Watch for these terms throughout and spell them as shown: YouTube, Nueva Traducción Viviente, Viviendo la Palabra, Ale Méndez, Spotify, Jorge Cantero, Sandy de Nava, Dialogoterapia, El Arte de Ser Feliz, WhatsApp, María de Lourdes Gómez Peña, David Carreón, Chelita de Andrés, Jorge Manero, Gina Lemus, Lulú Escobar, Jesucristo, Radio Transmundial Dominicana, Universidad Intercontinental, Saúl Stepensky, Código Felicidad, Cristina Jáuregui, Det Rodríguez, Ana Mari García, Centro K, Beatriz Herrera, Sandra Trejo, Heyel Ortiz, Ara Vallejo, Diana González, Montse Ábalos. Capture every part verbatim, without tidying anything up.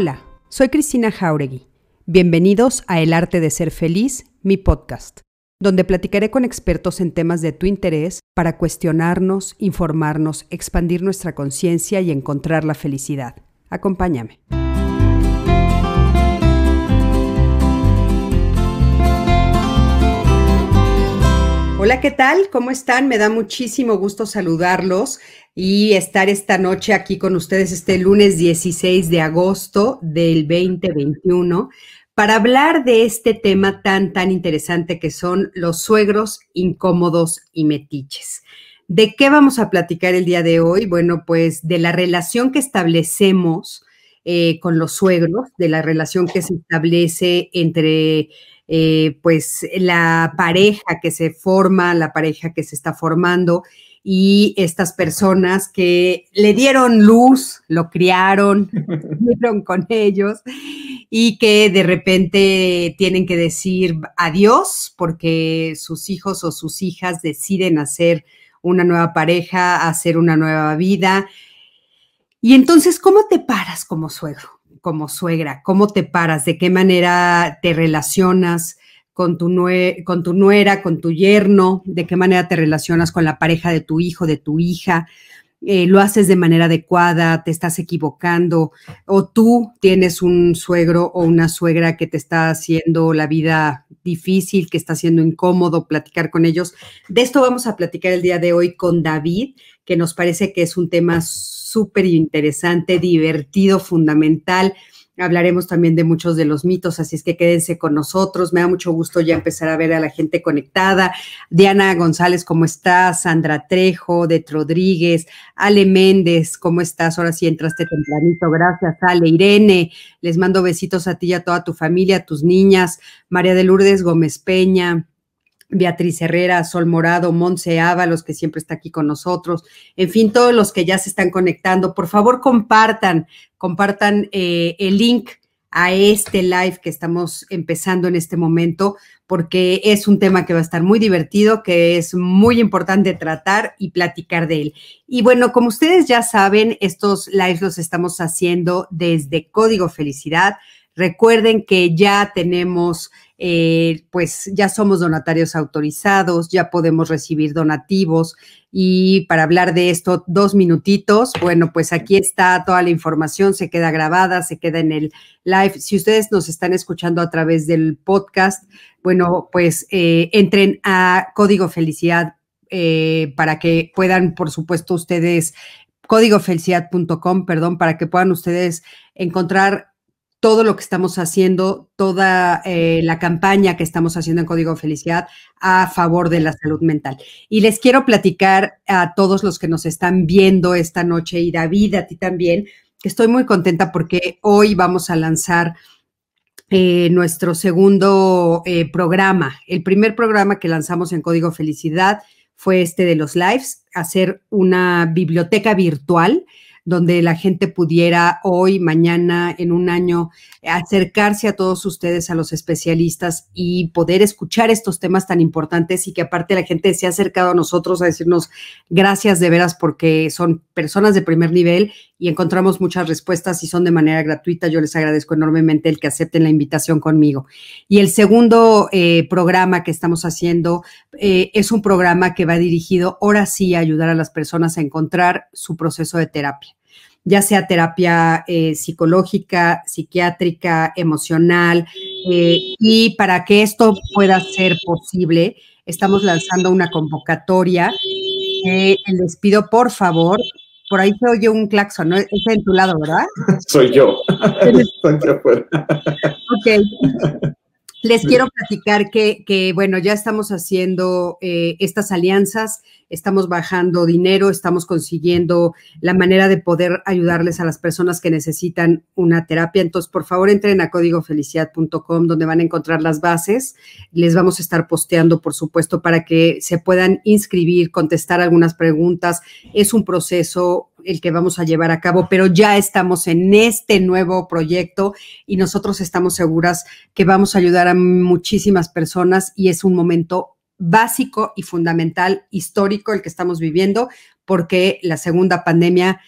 Hola, soy Cristina Jáuregui. Bienvenidos a El Arte de Ser Feliz, mi podcast, donde platicaré con expertos en temas de tu interés para cuestionarnos, informarnos, expandir nuestra conciencia y encontrar la felicidad. Acompáñame. Hola, ¿qué tal? ¿Cómo están? Me da muchísimo gusto saludarlos y estar esta noche aquí con ustedes este lunes dieciséis de agosto del veinte veintiuno para hablar de este tema tan, tan interesante que son los suegros incómodos y metiches. ¿De qué vamos a platicar el día de hoy? Bueno, pues de la relación que establecemos eh, con los suegros, de la relación que se establece entre... Eh, pues la pareja que se forma, la pareja que se está formando y estas personas que le dieron luz, lo criaron, vivieron con ellos y que de repente tienen que decir adiós porque sus hijos o sus hijas deciden hacer una nueva pareja, hacer una nueva vida. Y entonces, ¿cómo te paras como suegro? Como suegra, ¿cómo te paras? ¿De qué manera te relacionas con tu, nue- con tu nuera, con tu yerno? ¿De qué manera te relacionas con la pareja de tu hijo, de tu hija? Eh, ¿Lo haces de manera adecuada? ¿Te estás equivocando? ¿O tú tienes un suegro o una suegra que te está haciendo la vida difícil, que está haciendo incómodo platicar con ellos? De esto vamos a platicar el día de hoy con David, que nos parece que es un tema súper interesante, divertido, fundamental. Hablaremos también de muchos de los mitos, así es que quédense con nosotros. Me da mucho gusto ya empezar a ver a la gente conectada. Diana González, ¿cómo estás? Sandra Trejo, Det Rodríguez, Ale Méndez, ¿cómo estás? Ahora sí entraste tempranito, gracias. Ale, Irene, les mando besitos a ti y a toda tu familia, a tus niñas. María de Lourdes Gómez Peña, Beatriz Herrera, Sol Morado, Montse Ábalos, que siempre está aquí con nosotros. En fin, todos los que ya se están conectando, por favor, compartan, compartan eh, el link a este live que estamos empezando en este momento, porque es un tema que va a estar muy divertido, que es muy importante tratar y platicar de él. Y bueno, como ustedes ya saben, estos lives los estamos haciendo desde Código Felicidad. Recuerden que ya tenemos... Eh, pues ya somos donatarios autorizados, ya podemos recibir donativos y para hablar de esto dos minutitos, bueno, pues aquí está toda la información, se queda grabada, se queda en el live. Si ustedes nos están escuchando a través del podcast, bueno, pues eh, entren a Código Felicidad eh, para que puedan, por supuesto, ustedes, código felicidad punto com, perdón, para que puedan ustedes encontrar todo lo que estamos haciendo, toda eh, la campaña que estamos haciendo en Código Felicidad a favor de la salud mental. Y les quiero platicar a todos los que nos están viendo esta noche y David, a ti también, que estoy muy contenta porque hoy vamos a lanzar eh, nuestro segundo eh, programa. El primer programa que lanzamos en Código Felicidad fue este de los lives, hacer una biblioteca virtual donde la gente pudiera hoy, mañana, en un año, acercarse a todos ustedes, a los especialistas y poder escuchar estos temas tan importantes y que aparte la gente se ha acercado a nosotros a decirnos gracias de veras porque son personas de primer nivel y encontramos muchas respuestas y son de manera gratuita. Yo les agradezco enormemente el que acepten la invitación conmigo. Y el segundo eh, programa que estamos haciendo eh, es un programa que va dirigido ahora sí a ayudar a las personas a encontrar su proceso de terapia, ya sea terapia eh, psicológica, psiquiátrica, emocional, eh, y para que esto pueda ser posible, estamos lanzando una convocatoria. Eh, les pido, por favor, por ahí se oye un claxon, ¿no? Es en tu lado, ¿verdad? Soy yo. Ok. Les quiero platicar que, que, bueno, ya estamos haciendo eh, estas alianzas, estamos bajando dinero, estamos consiguiendo la manera de poder ayudarles a las personas que necesitan una terapia. Entonces, por favor, entren a código felicidad punto com, donde van a encontrar las bases. Les vamos a estar posteando, por supuesto, para que se puedan inscribir, contestar algunas preguntas. Es un proceso el que vamos a llevar a cabo, pero ya estamos en este nuevo proyecto y nosotros estamos seguras que vamos a ayudar a muchísimas personas y es un momento básico y fundamental, histórico el que estamos viviendo, porque la segunda pandemia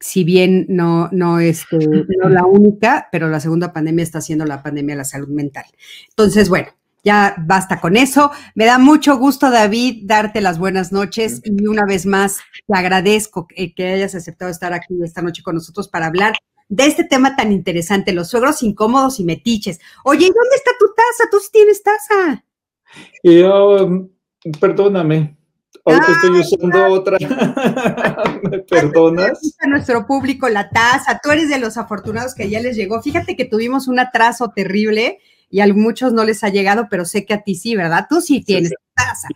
si bien no, no, este, no la única, pero la segunda pandemia está siendo la pandemia de la salud mental. Entonces, bueno, ya basta con eso. Me da mucho gusto, David, darte las buenas noches y una vez más te agradezco que, que hayas aceptado estar aquí esta noche con nosotros para hablar de este tema tan interesante, los suegros incómodos y metiches. Oye, ¿y dónde está tu taza? ¿Tú sí tienes taza? Yo, perdóname, ahorita ah, estoy usando claro. otra. ¿Me perdonas? A nuestro público la taza. Tú eres de los afortunados que ya les llegó. Fíjate que tuvimos un atraso terrible y a muchos no les ha llegado, pero sé que a ti sí, ¿verdad? Tú sí tienes sí, sí. taza.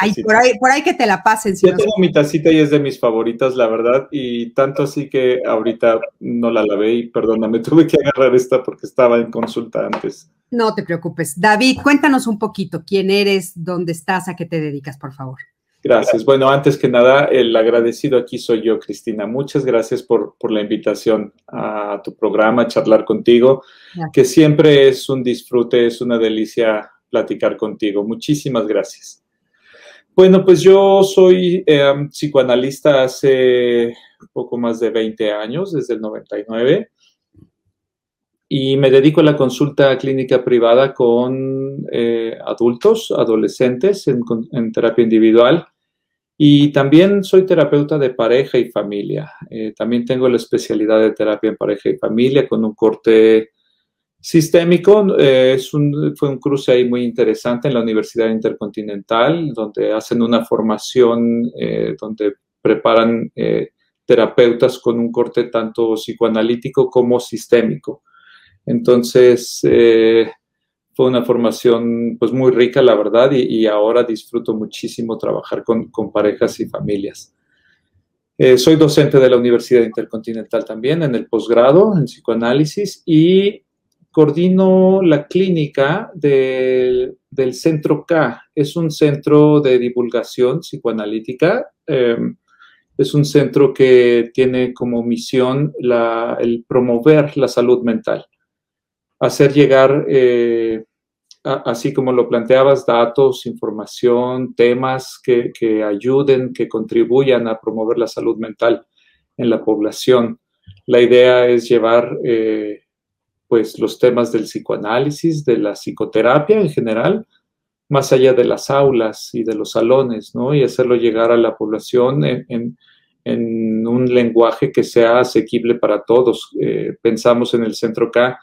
Ay, sí, por, ahí, por ahí que te la pasen. Si Yo no tengo se... mi tacita y es de mis favoritas, la verdad, y tanto así que ahorita no la lavé y perdóname, tuve que agarrar esta porque estaba en consulta antes. No te preocupes. David, cuéntanos un poquito quién eres, dónde estás, a qué te dedicas, por favor. Gracias. Bueno, antes que nada, el agradecido aquí soy yo, Cristina. Muchas gracias por, por la invitación a tu programa, a charlar contigo, gracias. Que siempre es un disfrute, es una delicia platicar contigo. Muchísimas gracias. Bueno, pues yo soy eh, psicoanalista hace poco más de veinte años, desde el noventa y nueve, y me dedico a la consulta clínica privada con eh, adultos, adolescentes en, en terapia individual. Y también soy terapeuta de pareja y familia. Eh, también tengo la especialidad de terapia en pareja y familia con un corte sistémico. Eh, es un, fue un cruce ahí muy interesante en la Universidad Intercontinental, donde hacen una formación eh, donde preparan eh, terapeutas con un corte tanto psicoanalítico como sistémico. Entonces, eh, fue una formación pues muy rica, la verdad, y, y ahora disfruto muchísimo trabajar con, con parejas y familias. Eh, soy docente de la Universidad Intercontinental también en el posgrado en psicoanálisis y coordino la clínica del, del Centro K. Es un centro de divulgación psicoanalítica. Eh, es un centro que tiene como misión la, el promover la salud mental. Hacer llegar, eh, a, así como lo planteabas, datos, información, temas que, que ayuden, que contribuyan a promover la salud mental en la población. La idea es llevar eh, pues, los temas del psicoanálisis, de la psicoterapia en general, más allá de las aulas y de los salones, ¿no? Y hacerlo llegar a la población en, en en un lenguaje que sea asequible para todos. Eh, pensamos en el Centro K,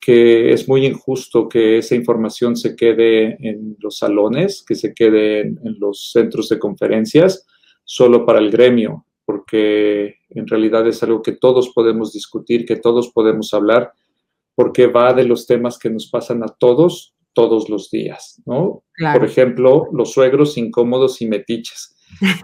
que es muy injusto que esa información se quede en los salones, que se quede en, en los centros de conferencias, solo para el gremio, porque en realidad es algo que todos podemos discutir, que todos podemos hablar, porque va de los temas que nos pasan a todos, todos los días, ¿no? Claro. Por ejemplo, los suegros incómodos y metiches.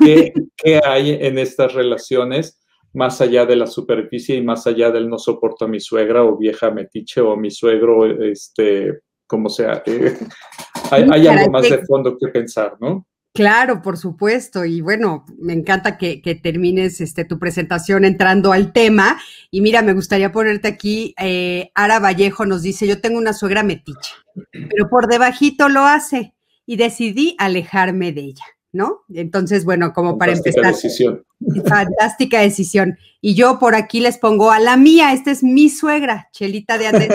¿Qué, qué hay en estas relaciones? Más allá de la superficie y más allá del no soporto a mi suegra o vieja metiche o mi suegro, este, como sea. Eh, hay, hay algo más de fondo que pensar, ¿no? Claro, por supuesto. Y bueno, me encanta que, que termines este, tu presentación entrando al tema. Y mira, me gustaría ponerte aquí, eh, Ara Vallejo nos dice, yo tengo una suegra metiche, pero por debajito lo hace y decidí alejarme de ella, ¿no? Entonces, bueno, como para empezar. Fantástica decisión. Fantástica decisión. Y yo por aquí les pongo a la mía, esta es mi suegra, Chelita de Andrés.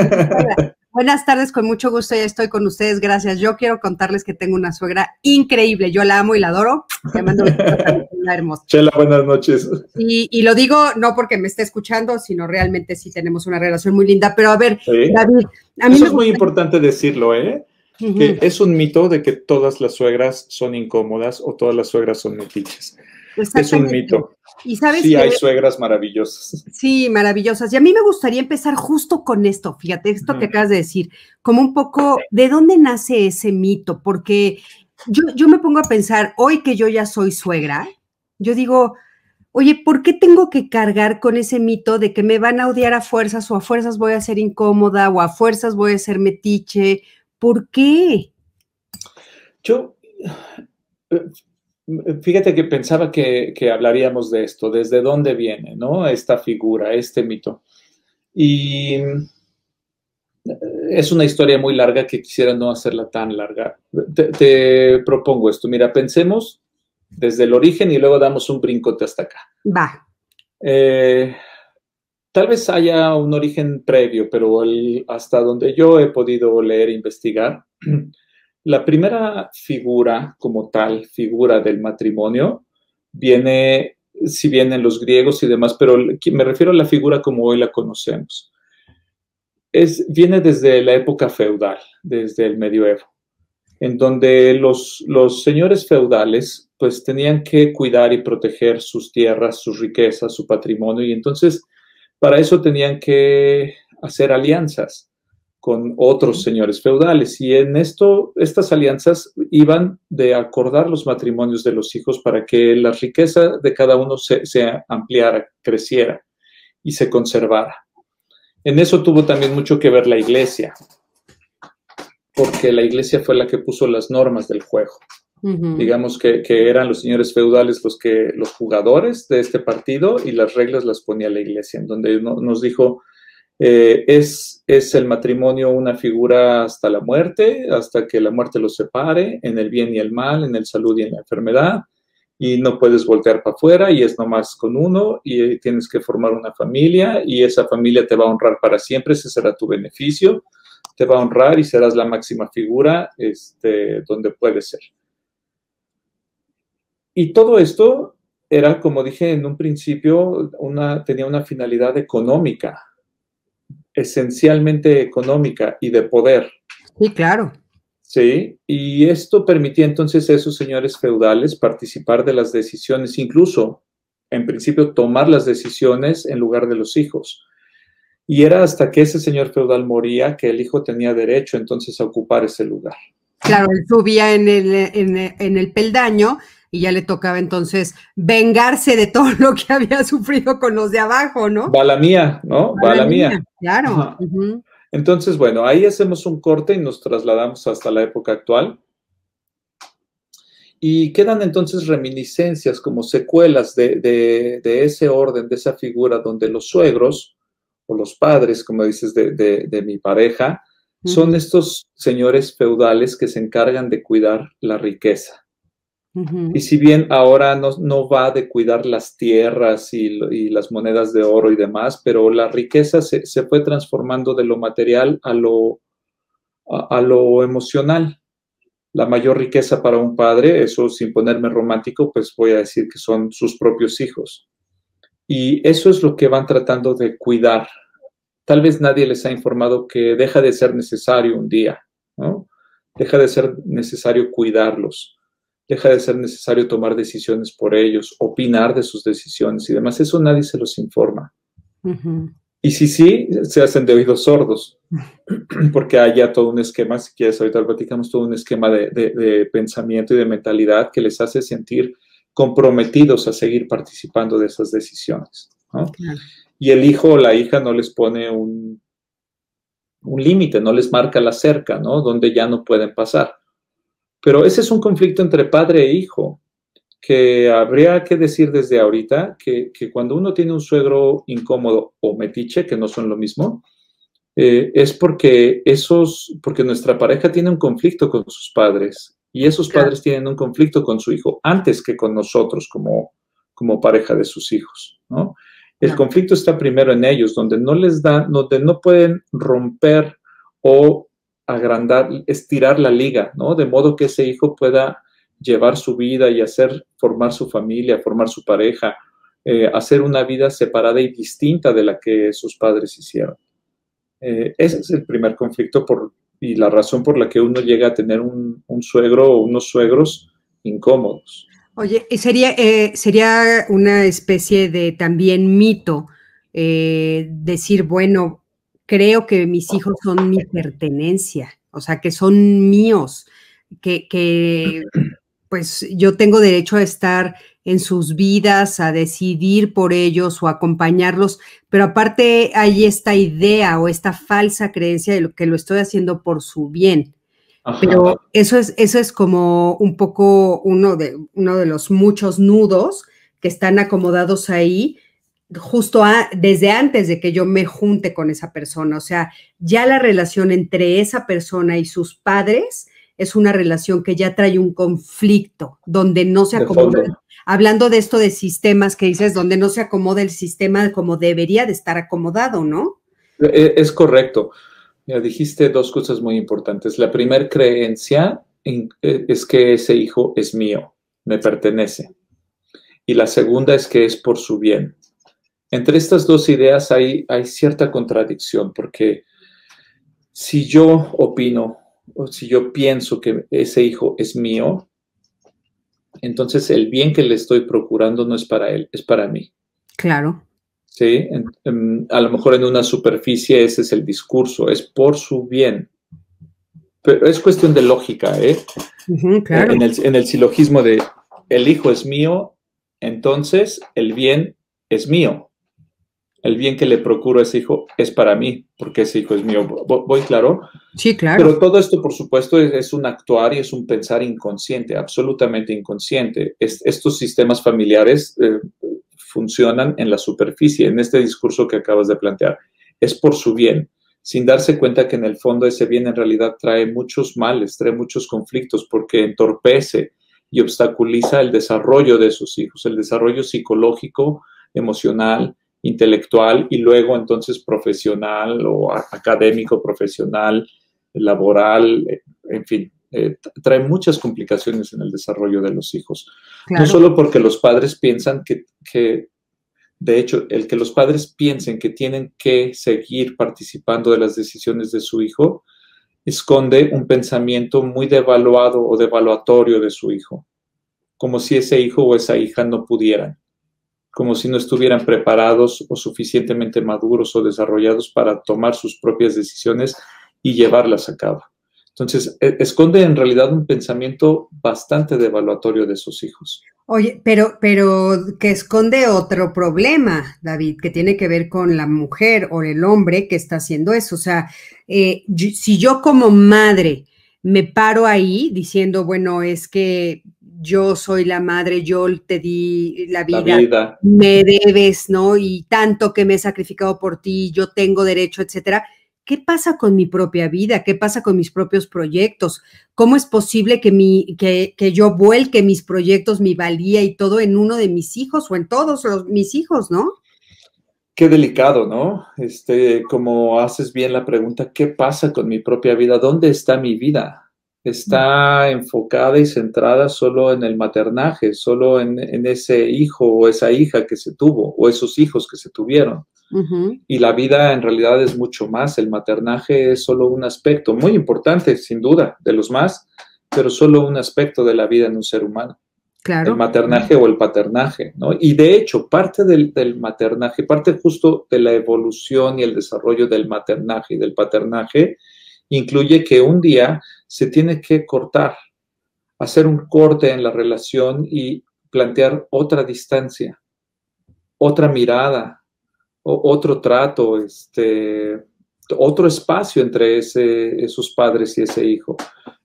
Buenas tardes, con mucho gusto ya estoy con ustedes, gracias. Yo quiero contarles que tengo una suegra increíble, yo la amo y la adoro. Te mando una hermosa. Chela, buenas noches. Y, y lo digo no porque me esté escuchando, sino realmente sí tenemos una relación muy linda. Pero a ver, sí. David, a mí Eso me es muy importante decirlo, ¿eh? Uh-huh. Que es un mito de que todas las suegras son incómodas o todas las suegras son metiches. Es un mito. ¿Y sabes sí, que hay suegras maravillosas. Sí, maravillosas. Y a mí me gustaría empezar justo con esto, fíjate, esto uh-huh. que acabas de decir, como un poco de dónde nace ese mito, porque yo, yo me pongo a pensar, hoy que yo ya soy suegra, yo digo, oye, ¿por qué tengo que cargar con ese mito de que me van a odiar a fuerzas o a fuerzas voy a ser incómoda o a fuerzas voy a ser metiche? ¿Por qué? Yo, fíjate que pensaba que, que hablaríamos de esto, desde dónde viene, ¿no? Esta figura, este mito. Y es una historia muy larga que quisiera no hacerla tan larga. Te, te propongo esto. Mira, pensemos desde el origen y luego damos un brincote hasta acá. Va. Eh, tal vez haya un origen previo, pero el, hasta donde yo he podido leer e investigar, la primera figura como tal, figura del matrimonio, viene, si bien en los griegos y demás, pero me refiero a la figura como hoy la conocemos. Es, viene desde la época feudal, desde el medioevo, en donde los, los señores feudales pues tenían que cuidar y proteger sus tierras, sus riquezas, su patrimonio, y entonces para eso tenían que hacer alianzas con otros señores feudales, y en esto, estas alianzas iban de acordar los matrimonios de los hijos para que la riqueza de cada uno se, se ampliara, creciera y se conservara. En eso tuvo también mucho que ver la iglesia, porque la iglesia fue la que puso las normas del juego. Uh-huh. Digamos que, que eran los señores feudales los, que, los jugadores de este partido, y las reglas las ponía la iglesia, en donde no, nos dijo, eh, es, es el matrimonio una figura hasta la muerte, hasta que la muerte los separe, en el bien y el mal, en el salud y en la enfermedad, y no puedes voltear para afuera, y es nomás con uno, y tienes que formar una familia, y esa familia te va a honrar para siempre, ese será tu beneficio, te va a honrar y serás la máxima figura este, donde puedes ser. Y todo esto era, como dije en un principio, una, tenía una finalidad económica, esencialmente económica y de poder. Sí, claro. Sí, y esto permitía entonces a esos señores feudales participar de las decisiones, incluso, en principio, tomar las decisiones en lugar de los hijos. Y era hasta que ese señor feudal moría que el hijo tenía derecho entonces a ocupar ese lugar. Claro, él subía en el, en el, en el peldaño y ya le tocaba entonces vengarse de todo lo que había sufrido con los de abajo, ¿no? Va la mía, ¿no? Va la mía. mía. Claro. Uh-huh. Entonces, bueno, ahí hacemos un corte y nos trasladamos hasta la época actual. Y quedan entonces reminiscencias como secuelas de, de, de ese orden, de esa figura donde los suegros o los padres, como dices, de, de, de mi pareja, uh-huh. son estos señores feudales que se encargan de cuidar la riqueza. Uh-huh. Y si bien ahora no, no va de cuidar las tierras y, y las monedas de oro y demás, pero la riqueza se, se fue transformando de lo material a lo, a, a lo emocional. La mayor riqueza para un padre, eso sin ponerme romántico, pues voy a decir que son sus propios hijos. Y eso es lo que van tratando de cuidar. Tal vez nadie les ha informado que deja de ser necesario un día, ¿no? Deja de ser necesario cuidarlos. Deja de ser necesario tomar decisiones por ellos, opinar de sus decisiones y demás. Eso nadie se los informa. Uh-huh. Y si sí, se hacen de oídos sordos, porque hay ya todo un esquema, si quieres ahorita platicamos, todo un esquema de, de, de pensamiento y de mentalidad que les hace sentir comprometidos a seguir participando de esas decisiones, ¿no? Uh-huh. Y el hijo o la hija no les pone un, un límite, no les marca la cerca, ¿no? Donde ya no pueden pasar. Pero ese es un conflicto entre padre e hijo, que habría que decir desde ahorita que, que cuando uno tiene un suegro incómodo o metiche, que no son lo mismo, eh, es porque, esos, porque nuestra pareja tiene un conflicto con sus padres y esos claro. padres tienen un conflicto con su hijo antes que con nosotros como, como pareja de sus hijos, ¿no? El claro. conflicto está primero en ellos, donde no les da, donde no pueden romper o agrandar, estirar la liga, ¿no? De modo que ese hijo pueda llevar su vida y hacer, formar su familia, formar su pareja, eh, hacer una vida separada y distinta de la que sus padres hicieron. Eh, ese es el primer conflicto por, y la razón por la que uno llega a tener un, un suegro o unos suegros incómodos. Oye, sería, eh, sería una especie de también mito eh, decir, bueno, creo que mis hijos son mi pertenencia, o sea, que son míos, que, que pues yo tengo derecho a estar en sus vidas, a decidir por ellos o acompañarlos, pero aparte hay esta idea o esta falsa creencia de lo que lo estoy haciendo por su bien. Ajá. Pero eso es, eso es como un poco uno de, uno de los muchos nudos que están acomodados ahí, justo a, desde antes de que yo me junte con esa persona. O sea, ya la relación entre esa persona y sus padres es una relación que ya trae un conflicto donde no se acomodan, hablando de esto de sistemas que dices, donde no se acomoda el sistema como debería de estar acomodado, ¿no? Es correcto. Mira, dijiste dos cosas muy importantes. La primera creencia es que ese hijo es mío, me pertenece. Y la segunda es que es por su bien. Entre estas dos ideas hay, hay cierta contradicción, porque si yo opino o si yo pienso que ese hijo es mío, entonces el bien que le estoy procurando no es para él, es para mí. Claro. Sí, en, en, a lo mejor en una superficie ese es el discurso, es por su bien. Pero es cuestión de lógica, ¿eh? Uh-huh, claro. En el, en el silogismo de el hijo es mío, entonces el bien es mío. El bien que le procuro a ese hijo es para mí, porque ese hijo es mío. ¿Voy claro? Sí, claro. Pero todo esto, por supuesto, es, es un actuar y es un pensar inconsciente, absolutamente inconsciente. Es, estos sistemas familiares eh, funcionan en la superficie, en este discurso que acabas de plantear. Es por su bien, sin darse cuenta que en el fondo ese bien en realidad trae muchos males, trae muchos conflictos, porque entorpece y obstaculiza el desarrollo de sus hijos, el desarrollo psicológico, emocional, intelectual y luego entonces profesional o académico, profesional, laboral, en fin, eh, trae muchas complicaciones en el desarrollo de los hijos. Claro. No solo porque los padres piensan que, que, de hecho, el que los padres piensen que tienen que seguir participando de las decisiones de su hijo, esconde un pensamiento muy devaluado o devaluatorio de su hijo, como si ese hijo o esa hija no pudieran, como si no estuvieran preparados o suficientemente maduros o desarrollados para tomar sus propias decisiones y llevarlas a cabo. Entonces, esconde en realidad un pensamiento bastante devaluatorio de sus hijos. Oye, pero, pero que esconde otro problema, David, que tiene que ver con la mujer o el hombre que está haciendo eso. O sea, eh, si yo como madre me paro ahí diciendo, bueno, es que yo soy la madre, yo te di la vida, la vida, me debes, ¿no? Y tanto que me he sacrificado por ti, yo tengo derecho, etcétera. ¿Qué pasa con mi propia vida? ¿Qué pasa con mis propios proyectos? ¿Cómo es posible que, mi, que, que yo vuelque mis proyectos, mi valía y todo en uno de mis hijos o en todos los, mis hijos, ¿no? Qué delicado, ¿no? Este, como haces bien la pregunta, ¿qué pasa con mi propia vida? ¿Dónde está mi vida? Está enfocada y centrada solo en el maternaje, solo en, en ese hijo o esa hija que se tuvo, o esos hijos que se tuvieron. Uh-huh. Y la vida en realidad es mucho más, el maternaje es solo un aspecto muy importante, sin duda, de los más, pero solo un aspecto de la vida en un ser humano. Claro. El maternaje o el paternaje, ¿no? Y de hecho, parte del, del maternaje, parte justo de la evolución y el desarrollo del maternaje y del paternaje, incluye que un día se tiene que cortar, hacer un corte en la relación y plantear otra distancia, otra mirada, otro trato, este, otro espacio entre ese, esos padres y ese hijo.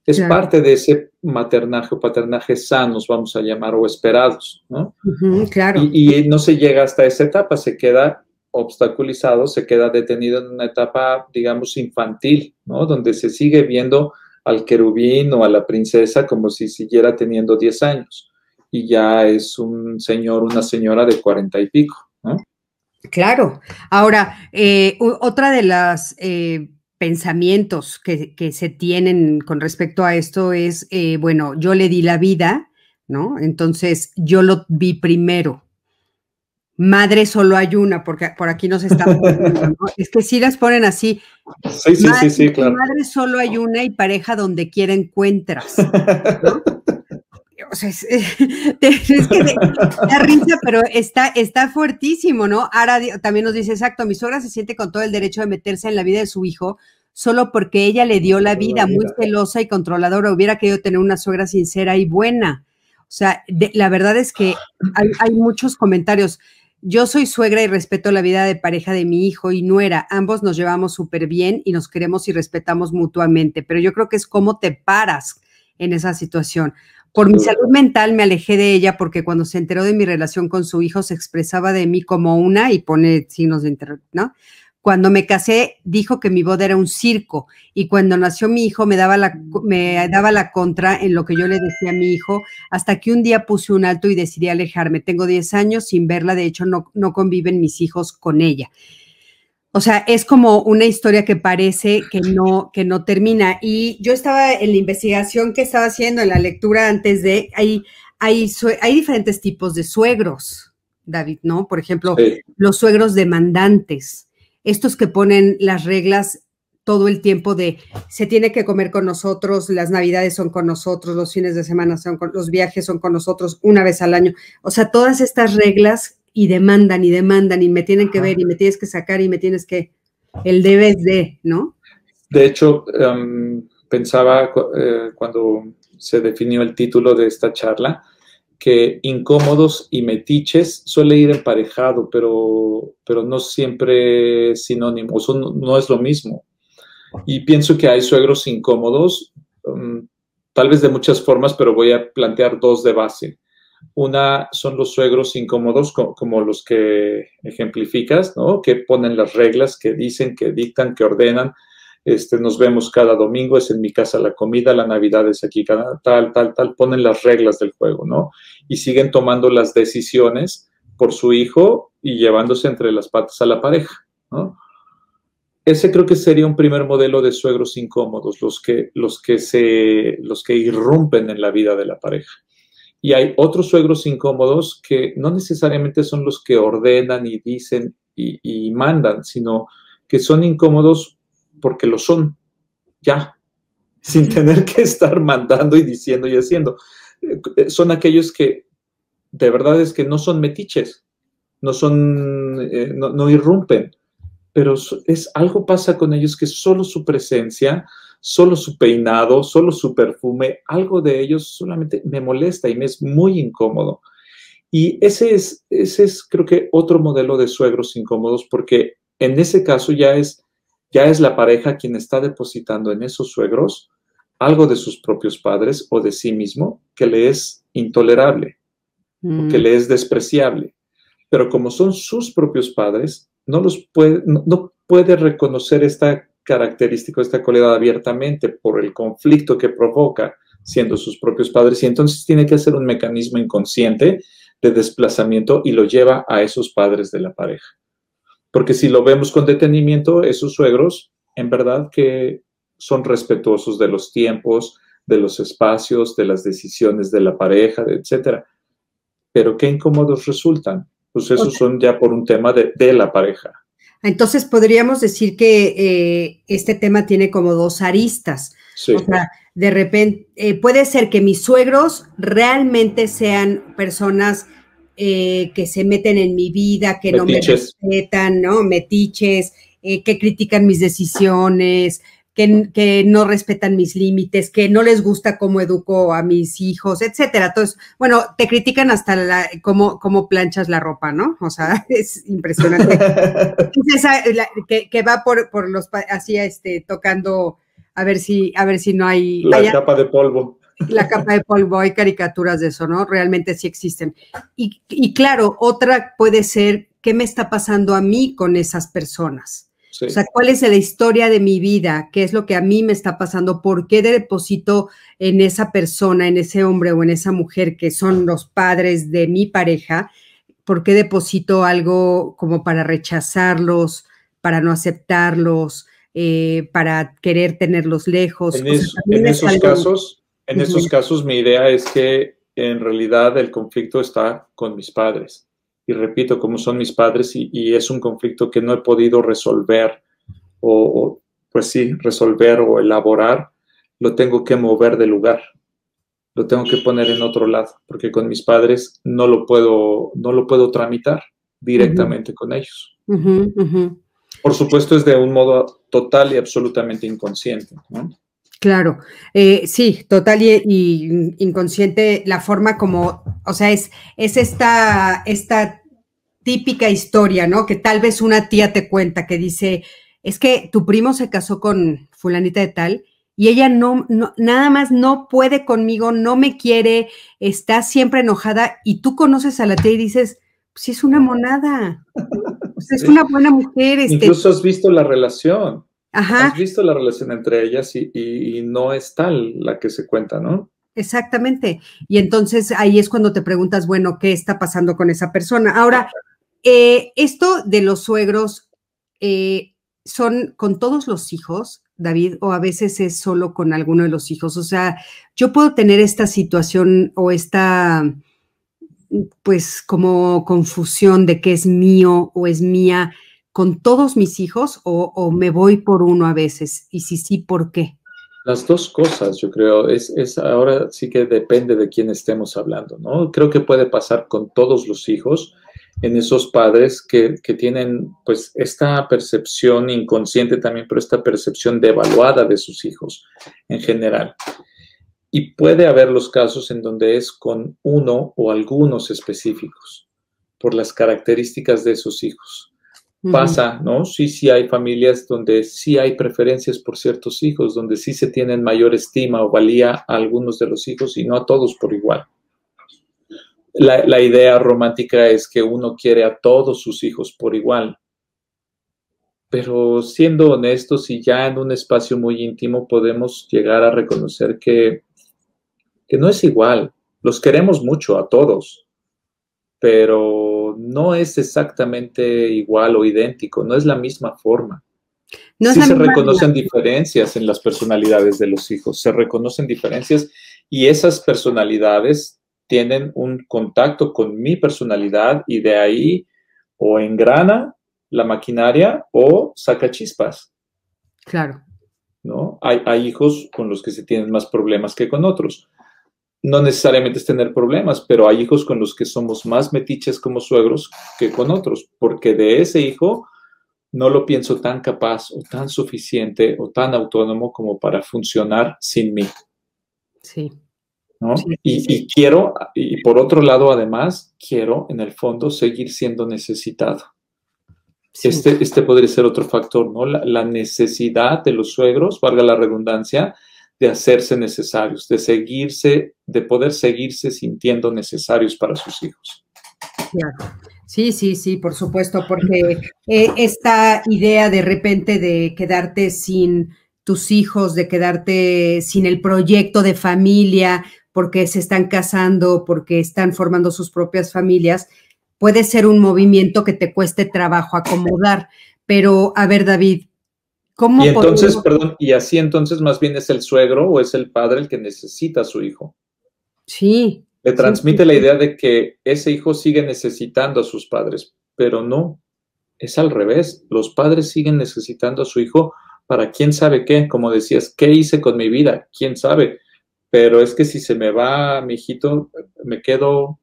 Es claro. Parte de ese maternaje o paternaje sanos, vamos a llamar, o esperados, ¿no? Uh-huh, claro. Y, y no se llega hasta esa etapa, se queda obstaculizado, se queda detenido en una etapa, digamos, infantil, ¿no? Donde se sigue viendo al querubín o a la princesa como si siguiera teniendo diez años y ya es un señor, una señora de cuarenta y pico, ¿no? Claro. Ahora, eh, otra de las eh, pensamientos que, que se tienen con respecto a esto es, eh, bueno, yo le di la vida, ¿no? Entonces, yo lo vi primero. Madre solo hay una, porque por aquí nos está poniendo, ¿no? Es que sí las ponen así. Sí, sí, madre, sí, sí, claro. Madre solo hay una y pareja donde quiera encuentras, ¿no? O sea, es, es, es que da risa, pero está, está fuertísimo, ¿no? Ahora también nos dice, exacto, mi suegra se siente con todo el derecho de meterse en la vida de su hijo solo porque ella le dio la vida, muy celosa y controladora. Hubiera querido tener una suegra sincera y buena. O sea, de, la verdad es que hay, hay muchos comentarios. Yo soy suegra y respeto la vida de pareja de mi hijo y nuera. Ambos nos llevamos súper bien y nos queremos y respetamos mutuamente. Pero yo creo que es cómo te paras en esa situación. Por mi salud mental me alejé de ella porque cuando se enteró de mi relación con su hijo se expresaba de mí como una y pone signos de interrogación, ¿no? Cuando me casé, dijo que mi boda era un circo y cuando nació mi hijo me daba, la, me daba la contra en lo que yo le decía a mi hijo, hasta que un día puse un alto y decidí alejarme. Tengo diez años sin verla, de hecho no, no conviven mis hijos con ella. O sea, es como una historia que parece que no, que no termina. Y yo estaba en la investigación que estaba haciendo, en la lectura antes de... Hay, hay, hay diferentes tipos de suegros, David, ¿no? Por ejemplo, sí. Los suegros demandantes. Estos que ponen las reglas todo el tiempo de se tiene que comer con nosotros, las navidades son con nosotros, los fines de semana son con, los viajes son con nosotros una vez al año. O sea, todas estas reglas y demandan y demandan y me tienen que ver y me tienes que sacar y me tienes que... El debes de, ¿no? De hecho, um, pensaba eh, cuando se definió el título de esta charla que incómodos y metiches suele ir emparejado, pero, pero no siempre es sinónimo, eso no, no es lo mismo. Y pienso que hay suegros incómodos, um, tal vez de muchas formas, pero voy a plantear dos de base. Una son los suegros incómodos, como, como los que ejemplificas, ¿no? Que ponen las reglas, que dicen, que dictan, que ordenan. Este, nos vemos cada domingo, es en mi casa la comida, la Navidad es aquí, tal, tal, tal, ponen las reglas del juego, ¿no? Y siguen tomando las decisiones por su hijo y llevándose entre las patas a la pareja, ¿no? Ese creo que sería un primer modelo de suegros incómodos, los que, los que se, los que irrumpen en la vida de la pareja. Y hay otros suegros incómodos que no necesariamente son los que ordenan y dicen y, y mandan, sino que son incómodos porque lo son, ya, sin tener que estar mandando y diciendo y haciendo. Son aquellos que, de verdad, es que no son metiches, no son, eh, no, no irrumpen, pero es, algo pasa con ellos que solo su presencia, solo su peinado, solo su perfume, algo de ellos solamente me molesta y me es muy incómodo. Y ese es, ese es creo que, otro modelo de suegros incómodos, porque en ese caso ya es, ya es la pareja quien está depositando en esos suegros algo de sus propios padres o de sí mismo que le es intolerable, mm. o que le es despreciable. Pero como son sus propios padres, no los puede, no, no puede reconocer esta característica, esta cualidad abiertamente por el conflicto que provoca siendo sus propios padres. Y entonces tiene que hacer un mecanismo inconsciente de desplazamiento y lo lleva a esos padres de la pareja. Porque si lo vemos con detenimiento, esos suegros, en verdad que son respetuosos de los tiempos, de los espacios, de las decisiones de la pareja, etcétera. Pero qué incómodos resultan. Pues esos okay. son ya por un tema de, de la pareja. Entonces podríamos decir que eh, este tema tiene como dos aristas. Sí. O sea, de repente, eh, puede ser que mis suegros realmente sean personas... Eh, que se meten en mi vida, que metiches. No me respetan, ¿no? Metiches, eh, que critican mis decisiones, que, que no respetan mis límites, que no les gusta cómo educo a mis hijos, etcétera. Entonces, bueno, te critican hasta la, cómo, cómo planchas la ropa, ¿no? O sea, es impresionante. Es esa, la, que, que va por, por los, así, este, tocando, a ver si, a ver si no hay... La hay, capa de polvo. La capa de polvo, hay caricaturas de eso, ¿no? Realmente sí existen. Y, y claro, otra puede ser, ¿qué me está pasando a mí con esas personas? Sí. O sea, ¿cuál es la historia de mi vida? ¿Qué es lo que a mí me está pasando? ¿Por qué deposito en esa persona, en ese hombre o en esa mujer que son los padres de mi pareja? ¿Por qué deposito algo como para rechazarlos, para no aceptarlos, eh, para querer tenerlos lejos? En, es, en esos es casos... En esos casos, mi idea es que en realidad el conflicto está con mis padres. Y repito, como son mis padres y, y es un conflicto que no he podido resolver o, o, pues sí, resolver o elaborar, lo tengo que mover de lugar. Lo tengo que poner en otro lado, porque con mis padres no lo puedo, no lo puedo tramitar directamente uh-huh. con ellos. Uh-huh, uh-huh. Por supuesto, es de un modo total y absolutamente inconsciente, ¿no? Claro, eh, sí, total y, y inconsciente la forma como, o sea, es, es esta, esta típica historia, ¿no? Que tal vez una tía te cuenta que dice, es que tu primo se casó con fulanita de tal y ella no, no nada más no puede conmigo, no me quiere, está siempre enojada y tú conoces a la tía y dices, pues es una monada. Usted es sí. una buena mujer. Este... Incluso has visto la relación. Ajá. Has visto la relación entre ellas y, y, y no es tal la que se cuenta, ¿no? Exactamente. Y entonces ahí es cuando te preguntas, bueno, ¿qué está pasando con esa persona? Ahora, eh, esto de los suegros, eh, ¿son con todos los hijos, David, o a veces es solo con alguno de los hijos? O sea, yo puedo tener esta situación o esta, pues, como confusión de que es mío o es mía con todos mis hijos o, o me voy por uno a veces. Y si sí, ¿por qué? Las dos cosas, yo creo, es, es ahora sí que depende de quién estemos hablando, ¿no? Creo que puede pasar con todos los hijos en esos padres que, que tienen, pues, esta percepción inconsciente también, pero esta percepción devaluada de sus hijos en general. Y puede haber los casos en donde es con uno o algunos específicos por las características de esos hijos. Pasa, ¿no? Sí, sí hay familias donde sí hay preferencias por ciertos hijos, donde sí se tienen mayor estima o valía a algunos de los hijos y no a todos por igual. La, la idea romántica es que uno quiere a todos sus hijos por igual. Pero siendo honestos y ya en un espacio muy íntimo podemos llegar a reconocer que, que no es igual. Los queremos mucho a todos, pero no es exactamente igual o idéntico, no es la misma forma. No sí se reconocen manera. diferencias en las personalidades de los hijos, se reconocen diferencias y esas personalidades tienen un contacto con mi personalidad y de ahí o engrana la maquinaria o saca chispas. Claro. ¿No? Hay, hay hijos con los que se tienen más problemas que con otros. No necesariamente es tener problemas, pero hay hijos con los que somos más metiches como suegros que con otros, porque de ese hijo no lo pienso tan capaz o tan suficiente o tan autónomo como para funcionar sin mí. Sí. ¿No? Sí, sí, y, sí. y quiero, y por otro lado, además, quiero en el fondo seguir siendo necesitado. Sí. Este, este podría ser otro factor, ¿no? La, la necesidad de los suegros, valga la redundancia, de hacerse necesarios, de seguirse, de poder seguirse sintiendo necesarios para sus hijos. Sí, sí, sí, por supuesto, porque eh, esta idea de repente de quedarte sin tus hijos, de quedarte sin el proyecto de familia, porque se están casando, porque están formando sus propias familias, puede ser un movimiento que te cueste trabajo acomodar. Pero, a ver, David, ¿Cómo y entonces, podemos... perdón, y así entonces más bien es el suegro o es el padre el que necesita a su hijo. Sí. Le transmite sí, sí, la idea de que ese hijo sigue necesitando a sus padres, pero no, es al revés. Los padres siguen necesitando a su hijo para quién sabe qué, como decías, ¿qué hice con mi vida? ¿Quién sabe? Pero es que si se me va mi hijito, me quedo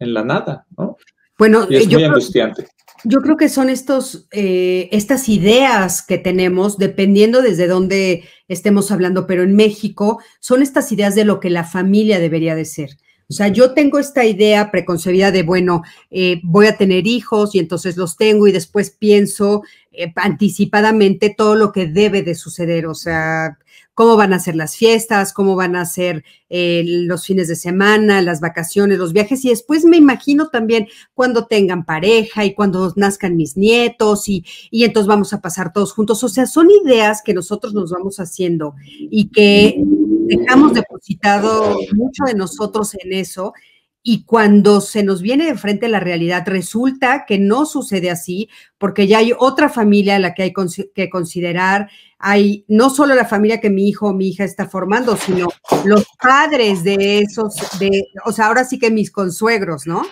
en la nada, ¿no? Bueno, y es yo muy creo... angustiante. Yo creo que son estos, eh, estas ideas que tenemos, dependiendo desde dónde estemos hablando, pero en México son estas ideas de lo que la familia debería de ser. O sea, yo tengo esta idea preconcebida de, bueno, eh, voy a tener hijos y entonces los tengo y después pienso eh, anticipadamente todo lo que debe de suceder. O sea, cómo van a ser las fiestas, cómo van a ser eh, los fines de semana, las vacaciones, los viajes. Y después me imagino también cuando tengan pareja y cuando nazcan mis nietos y, y entonces vamos a pasar todos juntos. O sea, son ideas que nosotros nos vamos haciendo y que dejamos depositado mucho de nosotros en eso. Y cuando se nos viene de frente la realidad, resulta que no sucede así, porque ya hay otra familia a la que hay que considerar. Hay no solo la familia que mi hijo o mi hija está formando, sino los padres de esos, de, o sea, ahora sí que mis consuegros, ¿no?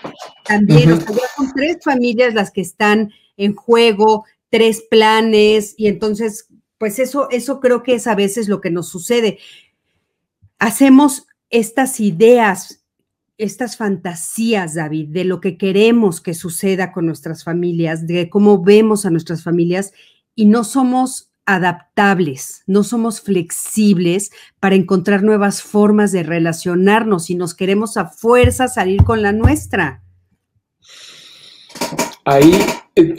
También, uh-huh. o sea, ya son tres familias las que están en juego, tres planes, y entonces, pues eso, eso creo que es a veces lo que nos sucede. Hacemos estas ideas, estas fantasías, David, de lo que queremos que suceda con nuestras familias, de cómo vemos a nuestras familias y no somos adaptables, no somos flexibles para encontrar nuevas formas de relacionarnos y nos queremos a fuerza salir con la nuestra. Ahí eh,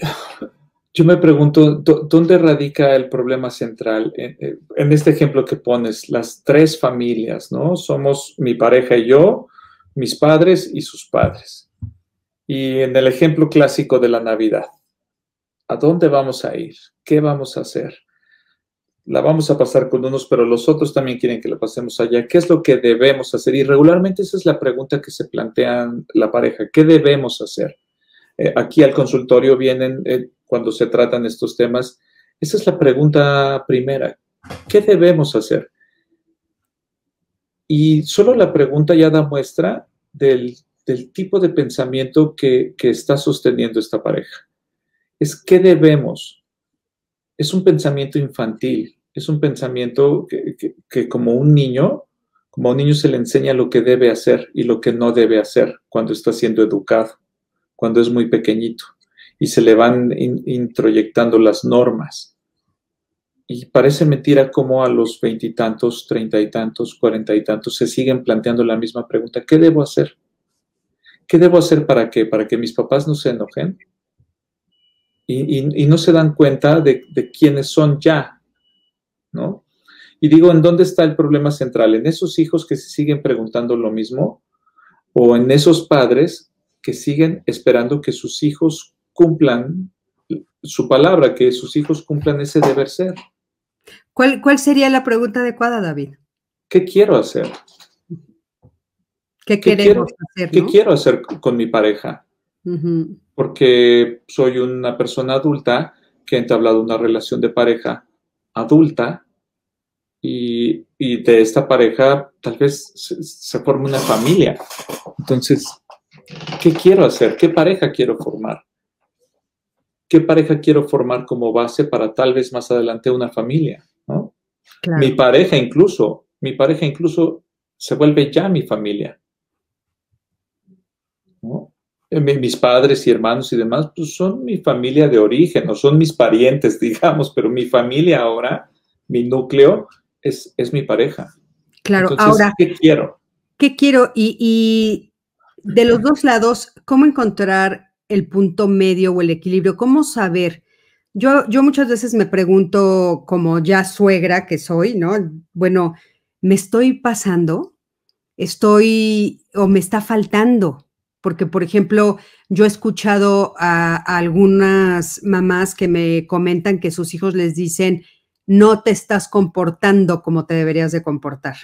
yo me pregunto, ¿dónde radica el problema central? En, en este ejemplo que pones, las tres familias, ¿no? Somos mi pareja y yo, mis padres y sus padres. Y en el ejemplo clásico de la Navidad, ¿A dónde vamos a ir? ¿Qué vamos a hacer? La vamos a pasar con unos, pero los otros también quieren que la pasemos allá. ¿Qué es lo que debemos hacer? Y regularmente esa es la pregunta que se plantean la pareja. ¿Qué debemos hacer? Eh, aquí al consultorio vienen, eh, cuando se tratan estos temas, esa es la pregunta primera. ¿Qué debemos hacer? Y solo la pregunta ya da muestra del, del tipo de pensamiento que, que está sosteniendo esta pareja. Es ¿qué debemos? Es un pensamiento infantil, es un pensamiento que, que, que como un niño, como a un niño se le enseña lo que debe hacer y lo que no debe hacer cuando está siendo educado, cuando es muy pequeñito, y se le van in, introyectando las normas. Y parece mentira cómo a los veintitantos, treinta y tantos, cuarenta y tantos se siguen planteando la misma pregunta, ¿qué debo hacer? ¿Qué debo hacer para qué? ¿Para que mis papás no se enojen? Y, y, y no se dan cuenta de, de quiénes son ya, ¿no? Y digo, ¿en dónde está el problema central? ¿En esos hijos que se siguen preguntando lo mismo? ¿O en esos padres que siguen esperando que sus hijos cumplan su palabra, que sus hijos cumplan ese deber ser? ¿Cuál, cuál sería la pregunta adecuada, David? ¿Qué quiero hacer? ¿Qué queremos ¿Qué quiero, hacer? ¿no? ¿Qué quiero hacer con mi pareja? Uh-huh. Porque soy una persona adulta que ha entablado una relación de pareja adulta y, y de esta pareja tal vez se, se forme una familia. Entonces, ¿qué quiero hacer? ¿Qué pareja quiero formar? ¿Qué pareja quiero formar como base para tal vez más adelante una familia? ¿no? Claro. Mi pareja incluso, mi pareja incluso se vuelve ya mi familia. ¿No? Mis padres y hermanos y demás, pues son mi familia de origen, o son mis parientes, digamos, pero mi familia ahora, mi núcleo, es, es mi pareja. Claro. Entonces, ahora, ¿qué quiero? ¿Qué quiero? Y, y de los dos lados, ¿cómo encontrar el punto medio o el equilibrio? ¿Cómo saber? Yo, yo muchas veces me pregunto, como ya suegra que soy, ¿no? Bueno, ¿me estoy pasando? ¿Estoy o me está faltando? Porque, por ejemplo, yo he escuchado a, a algunas mamás que me comentan que sus hijos les dicen, no te estás comportando como te deberías de comportar,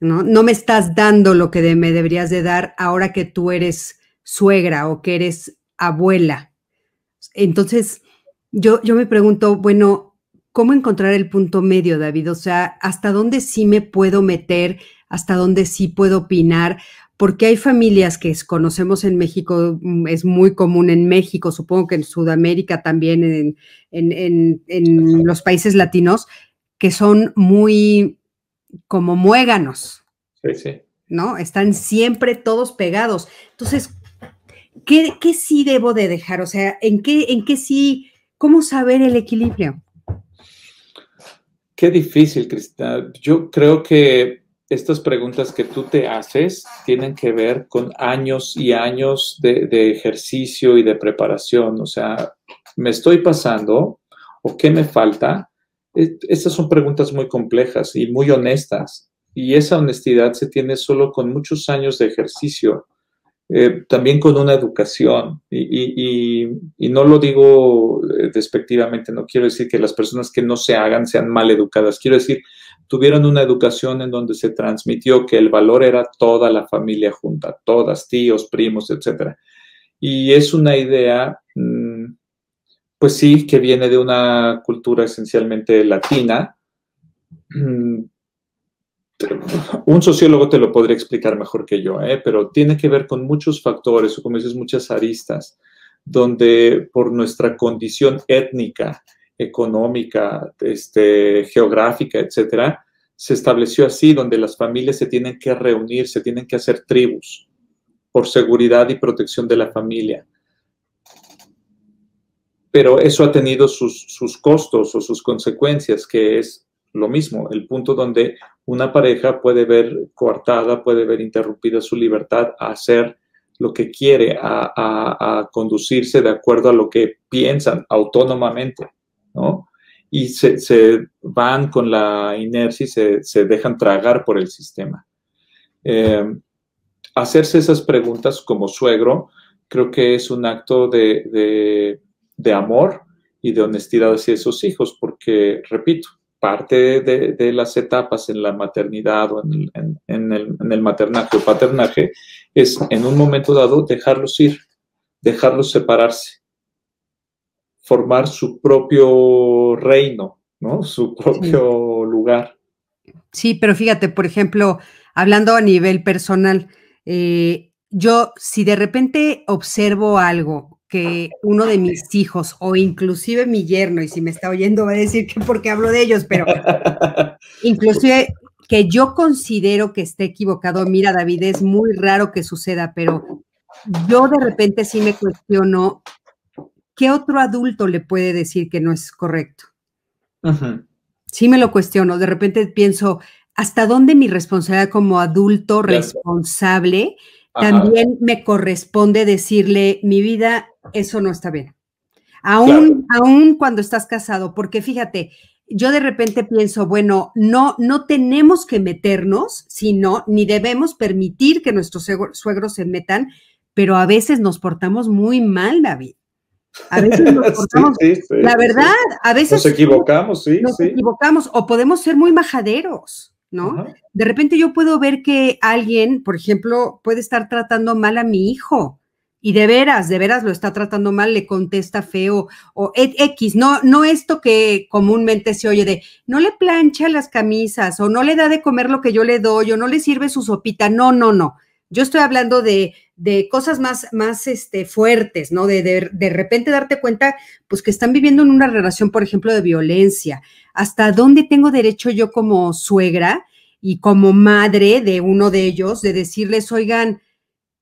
¿no? No me estás dando lo que de, me deberías de dar ahora que tú eres suegra o que eres abuela. Entonces, yo, yo me pregunto, bueno, ¿cómo encontrar el punto medio, David? O sea, ¿hasta dónde sí me puedo meter? ¿Hasta dónde sí puedo opinar? Porque hay familias que conocemos en México, es muy común en México, supongo que en Sudamérica también, en, en, en, en los países latinos, que son muy como muéganos, sí, sí. ¿no? Están siempre todos pegados. Entonces, ¿qué, qué sí debo de dejar? O sea, ¿en qué, en qué sí? ¿Cómo saber el equilibrio? Qué difícil, Cristina. Yo creo que estas preguntas que tú te haces tienen que ver con años y años de, de ejercicio y de preparación. O sea, ¿me estoy pasando o qué me falta? Estas son preguntas muy complejas y muy honestas. Y esa honestidad se tiene solo con muchos años de ejercicio, eh, también con una educación. Y, y, y, y no lo digo despectivamente, no quiero decir que las personas que no se hagan sean mal educadas. Quiero decir, tuvieron una educación en donde se transmitió que el valor era toda la familia junta, todas, tíos, primos, etcétera. Y es una idea, pues sí, que viene de una cultura esencialmente latina. Un sociólogo te lo podría explicar mejor que yo, ¿eh? Pero tiene que ver con muchos factores, o como dices, muchas aristas, donde por nuestra condición étnica, económica, este, geográfica, etcétera, se estableció así, donde las familias se tienen que reunir, se tienen que hacer tribus por seguridad y protección de la familia. Pero eso ha tenido sus, sus costos o sus consecuencias, que es lo mismo, el punto donde una pareja puede ver coartada, puede ver interrumpida su libertad a hacer lo que quiere, a, a, a conducirse de acuerdo a lo que piensan autónomamente, ¿no? Y se, se van con la inercia y se, se dejan tragar por el sistema. Eh, hacerse esas preguntas como suegro creo que es un acto de, de de amor y de honestidad hacia esos hijos, porque, repito, parte de, de las etapas en la maternidad o en el, en, en, el, en el maternaje o paternaje es, en un momento dado, dejarlos ir, dejarlos separarse, formar su propio reino, ¿no? Su propio sí. lugar. Sí, pero fíjate, por ejemplo, hablando a nivel personal, eh, yo si de repente observo algo que uno de mis hijos o inclusive mi yerno, y si me está oyendo va a decir que porque hablo de ellos, pero inclusive que yo considero que esté equivocado, mira, David, es muy raro que suceda, pero yo de repente sí me cuestiono ¿qué otro adulto le puede decir que no es correcto? Ajá. Sí me lo cuestiono, de repente pienso, ¿hasta dónde mi responsabilidad como adulto responsable Ajá. también me corresponde decirle, mi vida, eso no está bien? Aún, claro. aún cuando estás casado, porque fíjate, yo de repente pienso, bueno, no, no tenemos que meternos, sino ni debemos permitir que nuestros suegros se metan, pero a veces nos portamos muy mal, David. A veces nos portamos, sí, sí, sí, la verdad, sí. a veces nos equivocamos, sí, nos sí. equivocamos o podemos ser muy majaderos, ¿no? Uh-huh. De repente yo puedo ver que alguien, por ejemplo, puede estar tratando mal a mi hijo y de veras, de veras lo está tratando mal, le contesta feo o X, no, no esto que comúnmente se oye de no le plancha las camisas o no le da de comer lo que yo le doy o no le sirve su sopita, no, no, no. Yo estoy hablando de, de cosas más, más este, fuertes, ¿no? De, de, de repente darte cuenta, pues, que están viviendo en una relación, por ejemplo, de violencia. ¿Hasta dónde tengo derecho yo como suegra y como madre de uno de ellos de decirles, oigan,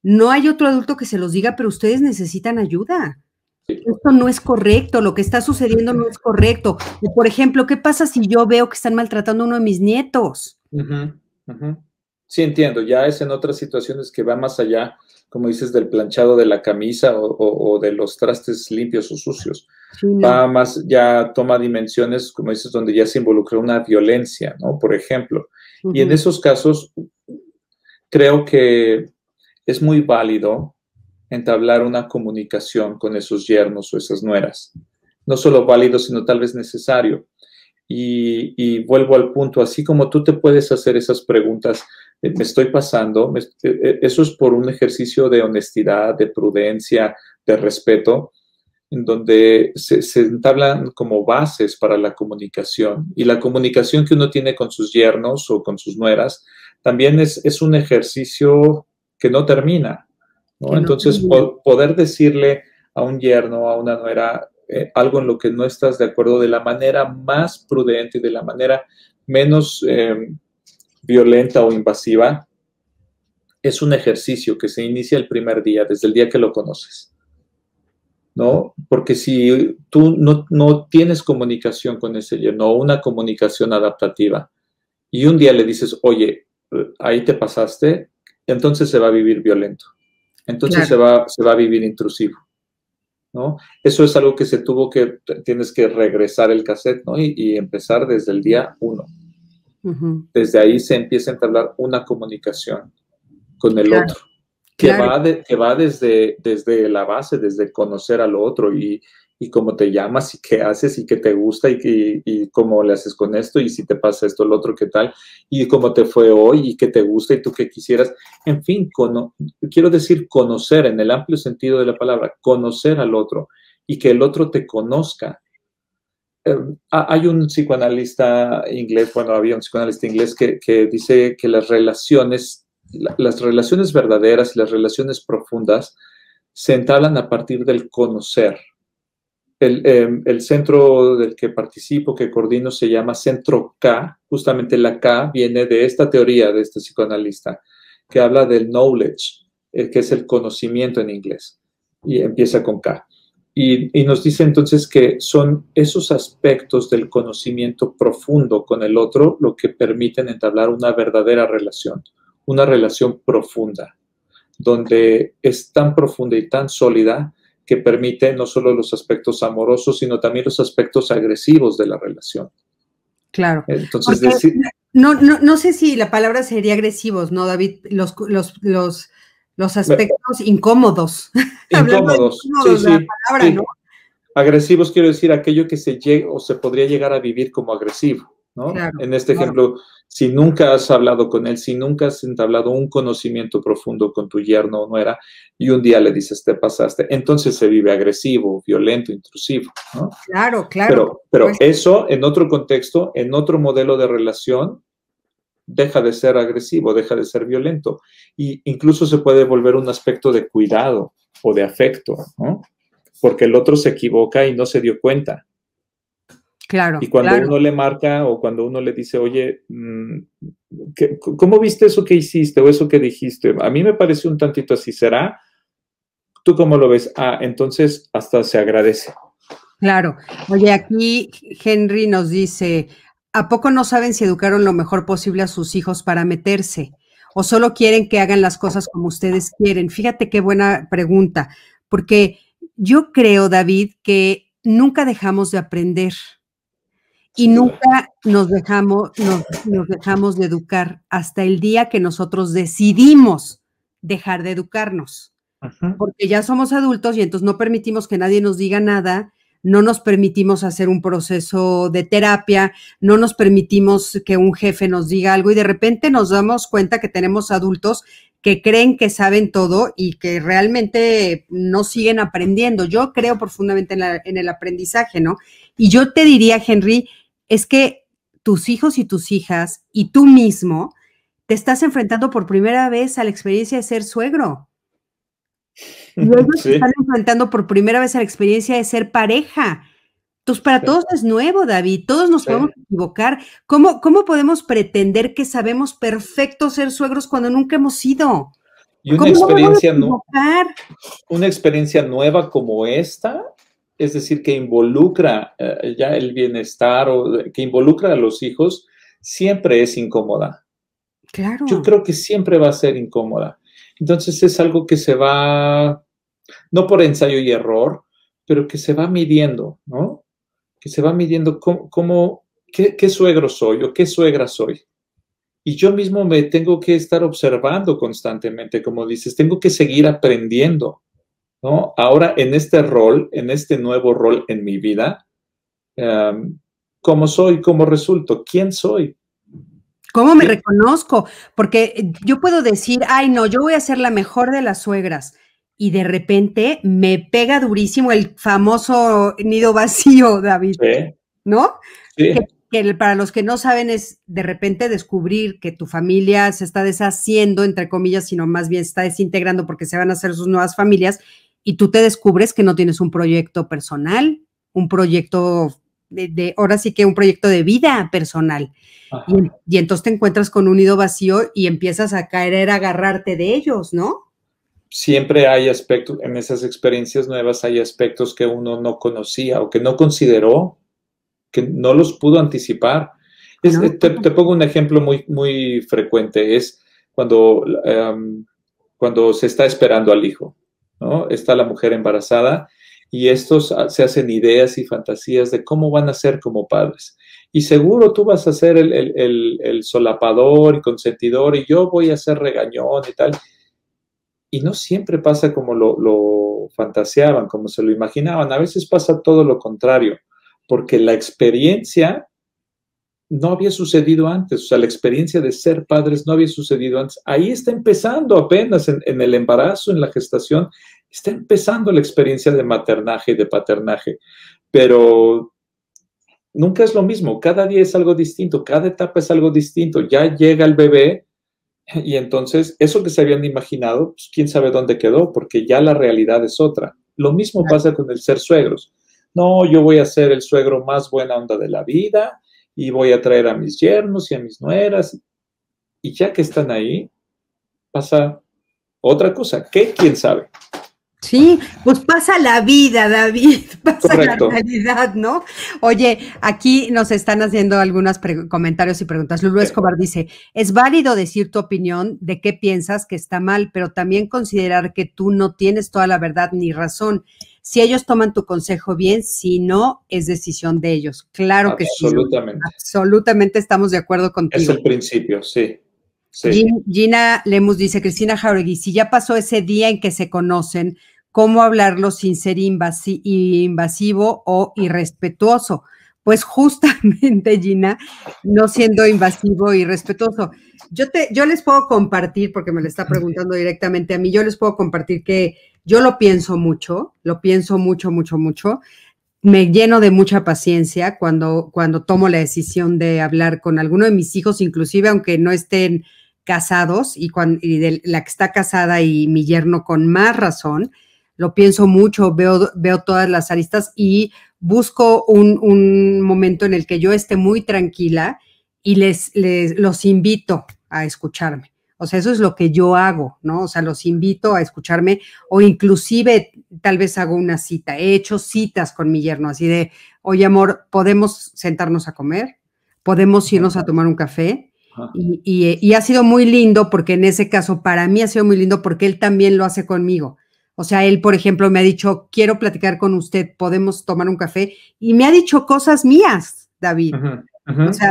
no hay otro adulto que se los diga, pero ustedes necesitan ayuda? Esto no es correcto, lo que está sucediendo no es correcto. Y, por ejemplo, ¿qué pasa si yo veo que están maltratando a uno de mis nietos? Ajá, ajá. Sí, entiendo, ya es en otras situaciones que va más allá, como dices, del planchado de la camisa o, o, o de los trastes limpios o sucios. Sí, no. Va más, ya toma dimensiones, como dices, donde ya se involucra una violencia, ¿no? Por ejemplo. Uh-huh. Y en esos casos, creo que es muy válido entablar una comunicación con esos yernos o esas nueras. No solo válido, sino tal vez necesario. Y, y vuelvo al punto, así como tú te puedes hacer esas preguntas, me estoy pasando, me, eso es por un ejercicio de honestidad, de prudencia, de respeto, en donde se, se entablan como bases para la comunicación. Y la comunicación que uno tiene con sus yernos o con sus nueras también es, es un ejercicio que no termina, ¿no? Que no Entonces, termina. Po- poder decirle a un yerno, a una nuera, eh, algo en lo que no estás de acuerdo de la manera más prudente y de la manera menos... Eh, violenta o invasiva, es un ejercicio que se inicia el primer día, desde el día que lo conoces, ¿no? Porque si tú no, no tienes comunicación con ese yerno, una comunicación adaptativa, y un día le dices, oye, ahí te pasaste, entonces se va a vivir violento, entonces claro. se, va, se va a vivir intrusivo, ¿no? Eso es algo que se tuvo que, tienes que regresar el cassette, ¿no? Y, y empezar desde el día uno. Desde ahí se empieza a entablar una comunicación con el claro, otro, que, claro. va de, que va desde, desde la base, desde conocer al otro y, y cómo te llamas y qué haces y qué te gusta y, y, y cómo le haces con esto y si te pasa esto, el otro, qué tal, y cómo te fue hoy y qué te gusta y tú qué quisieras. En fin, cono, quiero decir conocer en el amplio sentido de la palabra, conocer al otro y que el otro te conozca. Uh, hay un psicoanalista inglés, bueno, había un psicoanalista inglés que, que dice que las relaciones, la, las relaciones verdaderas y las relaciones profundas se entablan a partir del conocer. El, eh, el centro del que participo, que coordino, se llama Centro K. Justamente la K viene de esta teoría de este psicoanalista, que habla del knowledge, eh, que es el conocimiento en inglés, y empieza con K. Y, y nos dice entonces que son esos aspectos del conocimiento profundo con el otro lo que permiten entablar una verdadera relación, una relación profunda, donde es tan profunda y tan sólida que permite no solo los aspectos amorosos, sino también los aspectos agresivos de la relación. Claro. Entonces, decir... no, no, no sé si la palabra sería agresivos, ¿no, David? Los... los, los... Los aspectos incómodos. Incómodos, incómodos sí, sí, la palabra, sí. ¿no? Agresivos quiero decir aquello que se llega o se podría llegar a vivir como agresivo, ¿no? Claro, en este ejemplo, claro. Si nunca has hablado con él, si nunca has entablado un conocimiento profundo con tu yerno o nuera, y un día le dices, te pasaste, entonces se vive agresivo, violento, intrusivo, ¿no? Claro, claro. Pero, pero pues... eso, en otro contexto, en otro modelo de relación, deja de ser agresivo, deja de ser violento. Y incluso se puede volver un aspecto de cuidado o de afecto, ¿no? Porque el otro se equivoca y no se dio cuenta. Claro, y cuando claro. uno le marca o cuando uno le dice, oye, ¿cómo viste eso que hiciste o eso que dijiste? A mí me pareció un tantito así, ¿será? ¿Tú cómo lo ves? Ah, entonces hasta se agradece. Claro. Oye, aquí Henry nos dice, ¿a poco no saben si educaron lo mejor posible a sus hijos para meterse? ¿O solo quieren que hagan las cosas como ustedes quieren? Fíjate qué buena pregunta, porque yo creo, David, que nunca dejamos de aprender. Y nunca nos dejamos, nos, nos dejamos de educar hasta el día que nosotros decidimos dejar de educarnos. Ajá. Porque ya somos adultos y entonces no permitimos que nadie nos diga nada, no nos permitimos hacer un proceso de terapia, no nos permitimos que un jefe nos diga algo y de repente nos damos cuenta que tenemos adultos que creen que saben todo y que realmente no siguen aprendiendo. Yo creo profundamente en, la, en el aprendizaje, ¿no? Y yo te diría, Henry, es que tus hijos y tus hijas y tú mismo te estás enfrentando por primera vez a la experiencia de ser suegro. Luego sí. Te están enfrentando por primera vez a la experiencia de ser pareja. Entonces, para sí. todos es nuevo, David. Todos nos sí. podemos equivocar. ¿Cómo, cómo podemos pretender que sabemos perfecto ser suegros cuando nunca hemos sido? Y una experiencia, no, una experiencia nueva como esta... Es decir, que involucra eh, ya el bienestar o que involucra a los hijos, siempre es incómoda. Claro. Yo creo que siempre va a ser incómoda. Entonces es algo que se va, no por ensayo y error, pero que se va midiendo, ¿no? Que se va midiendo cómo, cómo qué, qué suegro soy o qué suegra soy. Y yo mismo me tengo que estar observando constantemente, como dices, tengo que seguir aprendiendo. ¿No? Ahora, en este rol, en este nuevo rol en mi vida, um, ¿cómo soy? ¿Cómo resulto? ¿Quién soy? ¿Cómo me ¿Qué? reconozco? Porque yo puedo decir, ay, no, yo voy a ser la mejor de las suegras. Y de repente me pega durísimo el famoso nido vacío, David. ¿Eh? ¿No? Sí. Que, que para los que no saben es de repente descubrir que tu familia se está deshaciendo, entre comillas, sino más bien se está desintegrando porque se van a hacer sus nuevas familias. Y tú te descubres que no tienes un proyecto personal, un proyecto de, de ahora sí que un proyecto de vida personal. Y, y entonces te encuentras con un nido vacío y empiezas a caer, a agarrarte de ellos, ¿no? Siempre hay aspectos, en esas experiencias nuevas hay aspectos que uno no conocía o que no consideró, que no los pudo anticipar. Es, no. te, te pongo un ejemplo muy, muy frecuente, es cuando, um, cuando se está esperando al hijo. ¿No? Está la mujer embarazada y estos se hacen ideas y fantasías de cómo van a ser como padres. Y seguro tú vas a ser el, el, el, el solapador y consentidor y yo voy a ser regañón y tal. Y no siempre pasa como lo, lo fantaseaban, como se lo imaginaban. A veces pasa todo lo contrario, porque la experiencia no había sucedido antes. O sea, la experiencia de ser padres no había sucedido antes. Ahí está empezando apenas en, en el embarazo, en la gestación, está empezando la experiencia de maternaje y de paternaje. Pero nunca es lo mismo. Cada día es algo distinto. Cada etapa es algo distinto. Ya llega el bebé y entonces eso que se habían imaginado, pues, quién sabe dónde quedó, porque ya la realidad es otra. Lo mismo pasa con el ser suegros. No, yo voy a ser el suegro más buena onda de la vida, y voy a traer a mis yernos y a mis nueras, y ya que están ahí, pasa otra cosa, que quién sabe. Sí, pues pasa la vida, David, pasa Correcto. La realidad, ¿no? Oye, aquí nos están haciendo algunos pre- comentarios y preguntas. Lulú Escobar dice, es válido decir tu opinión de qué piensas que está mal, pero también considerar que tú no tienes toda la verdad ni razón. Si ellos toman tu consejo bien, si no, es decisión de ellos. Claro que sí. Absolutamente. Absolutamente estamos de acuerdo contigo. Es el principio, sí. sí. Gina Lemus dice, Cristina Jáuregui, si ya pasó ese día en que se conocen, cómo hablarlo sin ser invasi- invasivo o irrespetuoso. Pues justamente, Gina, no siendo invasivo y respetuoso. Yo, te, yo les puedo compartir, porque me lo está preguntando directamente a mí, yo les puedo compartir que yo lo pienso mucho, lo pienso mucho, mucho, mucho. Me lleno de mucha paciencia cuando, cuando tomo la decisión de hablar con alguno de mis hijos, inclusive aunque no estén casados, y, cuando, y de la que está casada y mi yerno con más razón. Lo pienso mucho, veo, veo todas las aristas y busco un, un momento en el que yo esté muy tranquila y les, les los invito a escucharme. O sea, eso es lo que yo hago, ¿no? O sea, los invito a escucharme o inclusive tal vez hago una cita. He hecho citas con mi yerno así de, oye, amor, ¿podemos sentarnos a comer? ¿Podemos irnos a tomar un café? Y, y, y ha sido muy lindo porque en ese caso para mí ha sido muy lindo porque él también lo hace conmigo. O sea, él, por ejemplo, me ha dicho, quiero platicar con usted, ¿podemos tomar un café? Y me ha dicho cosas mías, David. Ajá, ajá. O sea,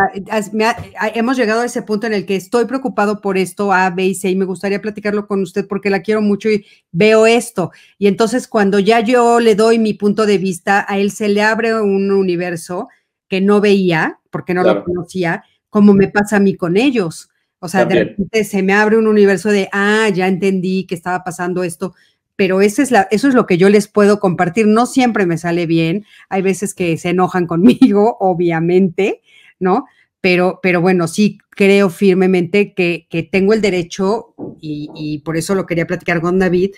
me ha, hemos llegado a ese punto en el que estoy preocupado por esto, A, B y C, y me gustaría platicarlo con usted porque la quiero mucho y veo esto. Y entonces, cuando ya yo le doy mi punto de vista, a él se le abre un universo que no veía, porque no claro. lo conocía, como me pasa a mí con ellos. O sea, también. De repente se me abre un universo de, ah, ya entendí que estaba pasando esto. Pero esa es la, eso es lo que yo les puedo compartir. No siempre me sale bien. Hay veces que se enojan conmigo, obviamente, ¿no? Pero, pero bueno, sí creo firmemente que, que tengo el derecho y, y por eso lo quería platicar con David,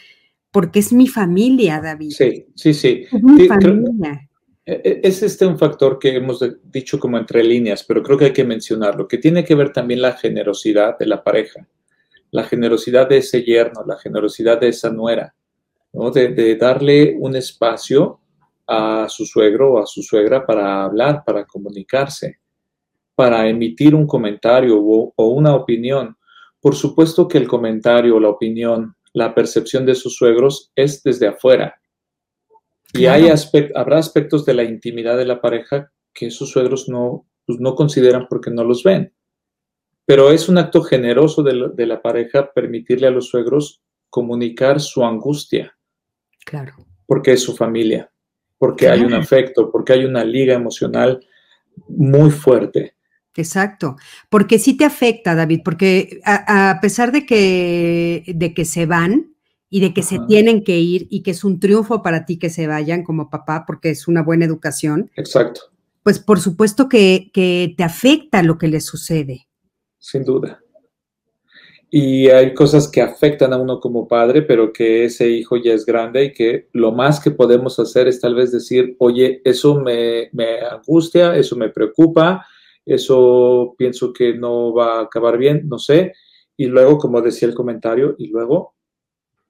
porque es mi familia, David. Sí, sí, sí. Es mi sí, familia. Creo, es este un factor que hemos dicho como entre líneas, pero creo que hay que mencionarlo, que tiene que ver también la generosidad de la pareja, la generosidad de ese yerno, la generosidad de esa nuera. ¿No? De, de darle un espacio a su suegro o a su suegra para hablar, para comunicarse, para emitir un comentario o, o una opinión. Por supuesto que el comentario, la opinión, la percepción de sus suegros es desde afuera. Y claro. hay aspect, habrá aspectos de la intimidad de la pareja que sus suegros no, pues no consideran porque no los ven. Pero es un acto generoso de la, de la pareja permitirle a los suegros comunicar su angustia. Claro. Porque es su familia, porque claro. hay un afecto, porque hay una liga emocional muy fuerte. Exacto, porque sí te afecta, David, porque a, a pesar de que, de que se van y de que Ajá. se tienen que ir y que es un triunfo para ti que se vayan como papá porque es una buena educación. Exacto. Pues por supuesto que, que te afecta lo que les sucede. Sin duda. Y hay cosas que afectan a uno como padre, pero que ese hijo ya es grande y que lo más que podemos hacer es tal vez decir, oye, eso me, me angustia, eso me preocupa, eso pienso que no va a acabar bien, no sé. Y luego, como decía el comentario, y luego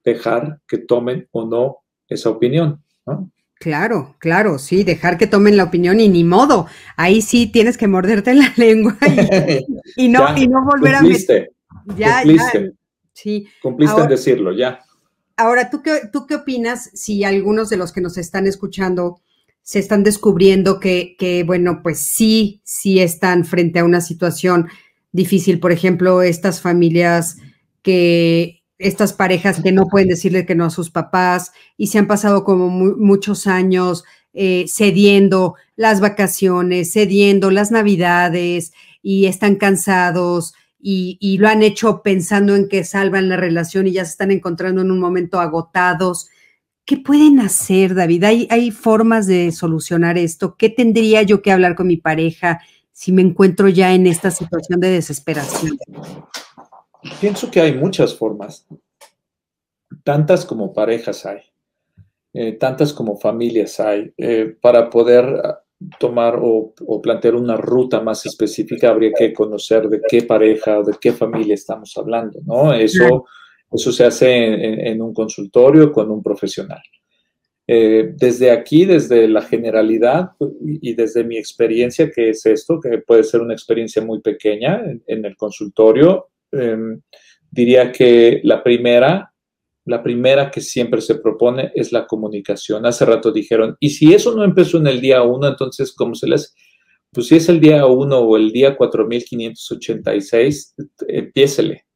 dejar que tomen o no esa opinión, ¿no? Claro, claro, sí, dejar que tomen la opinión y ni modo. Ahí sí tienes que morderte la lengua y, y, no, ya, y no volver a meter. Ya, Cumpliste. ya, sí. Cumpliste ahora, en decirlo, ya. Ahora, ¿tú qué, ¿tú qué opinas si algunos de los que nos están escuchando se están descubriendo que, que bueno, pues sí, sí están frente a una situación difícil? Por ejemplo, estas familias que, estas parejas que no pueden decirle que no a sus papás y se han pasado como mu- muchos años eh, cediendo las vacaciones, cediendo las navidades y están cansados. Y, y lo han hecho pensando en que salvan la relación y ya se están encontrando en un momento agotados. ¿Qué pueden hacer, David? ¿Hay, hay formas de solucionar esto? ¿Qué tendría yo que hablar con mi pareja si me encuentro ya en esta situación de desesperación? Pienso que hay muchas formas, tantas como parejas hay, eh, tantas como familias hay, eh, para poder tomar o, o plantear una ruta más específica, habría que conocer de qué pareja o de qué familia estamos hablando, ¿no? Eso, eso se hace en, en un consultorio con un profesional. Eh, desde aquí, desde la generalidad y desde mi experiencia, que es esto, que puede ser una experiencia muy pequeña en, en el consultorio, eh, diría que la primera, la primera que siempre se propone es la comunicación. Hace rato dijeron, y si eso no empezó en el día uno, entonces, ¿cómo se les...? Pues si es el día uno o el día cuatro mil quinientos ochenta y seis, empiécele.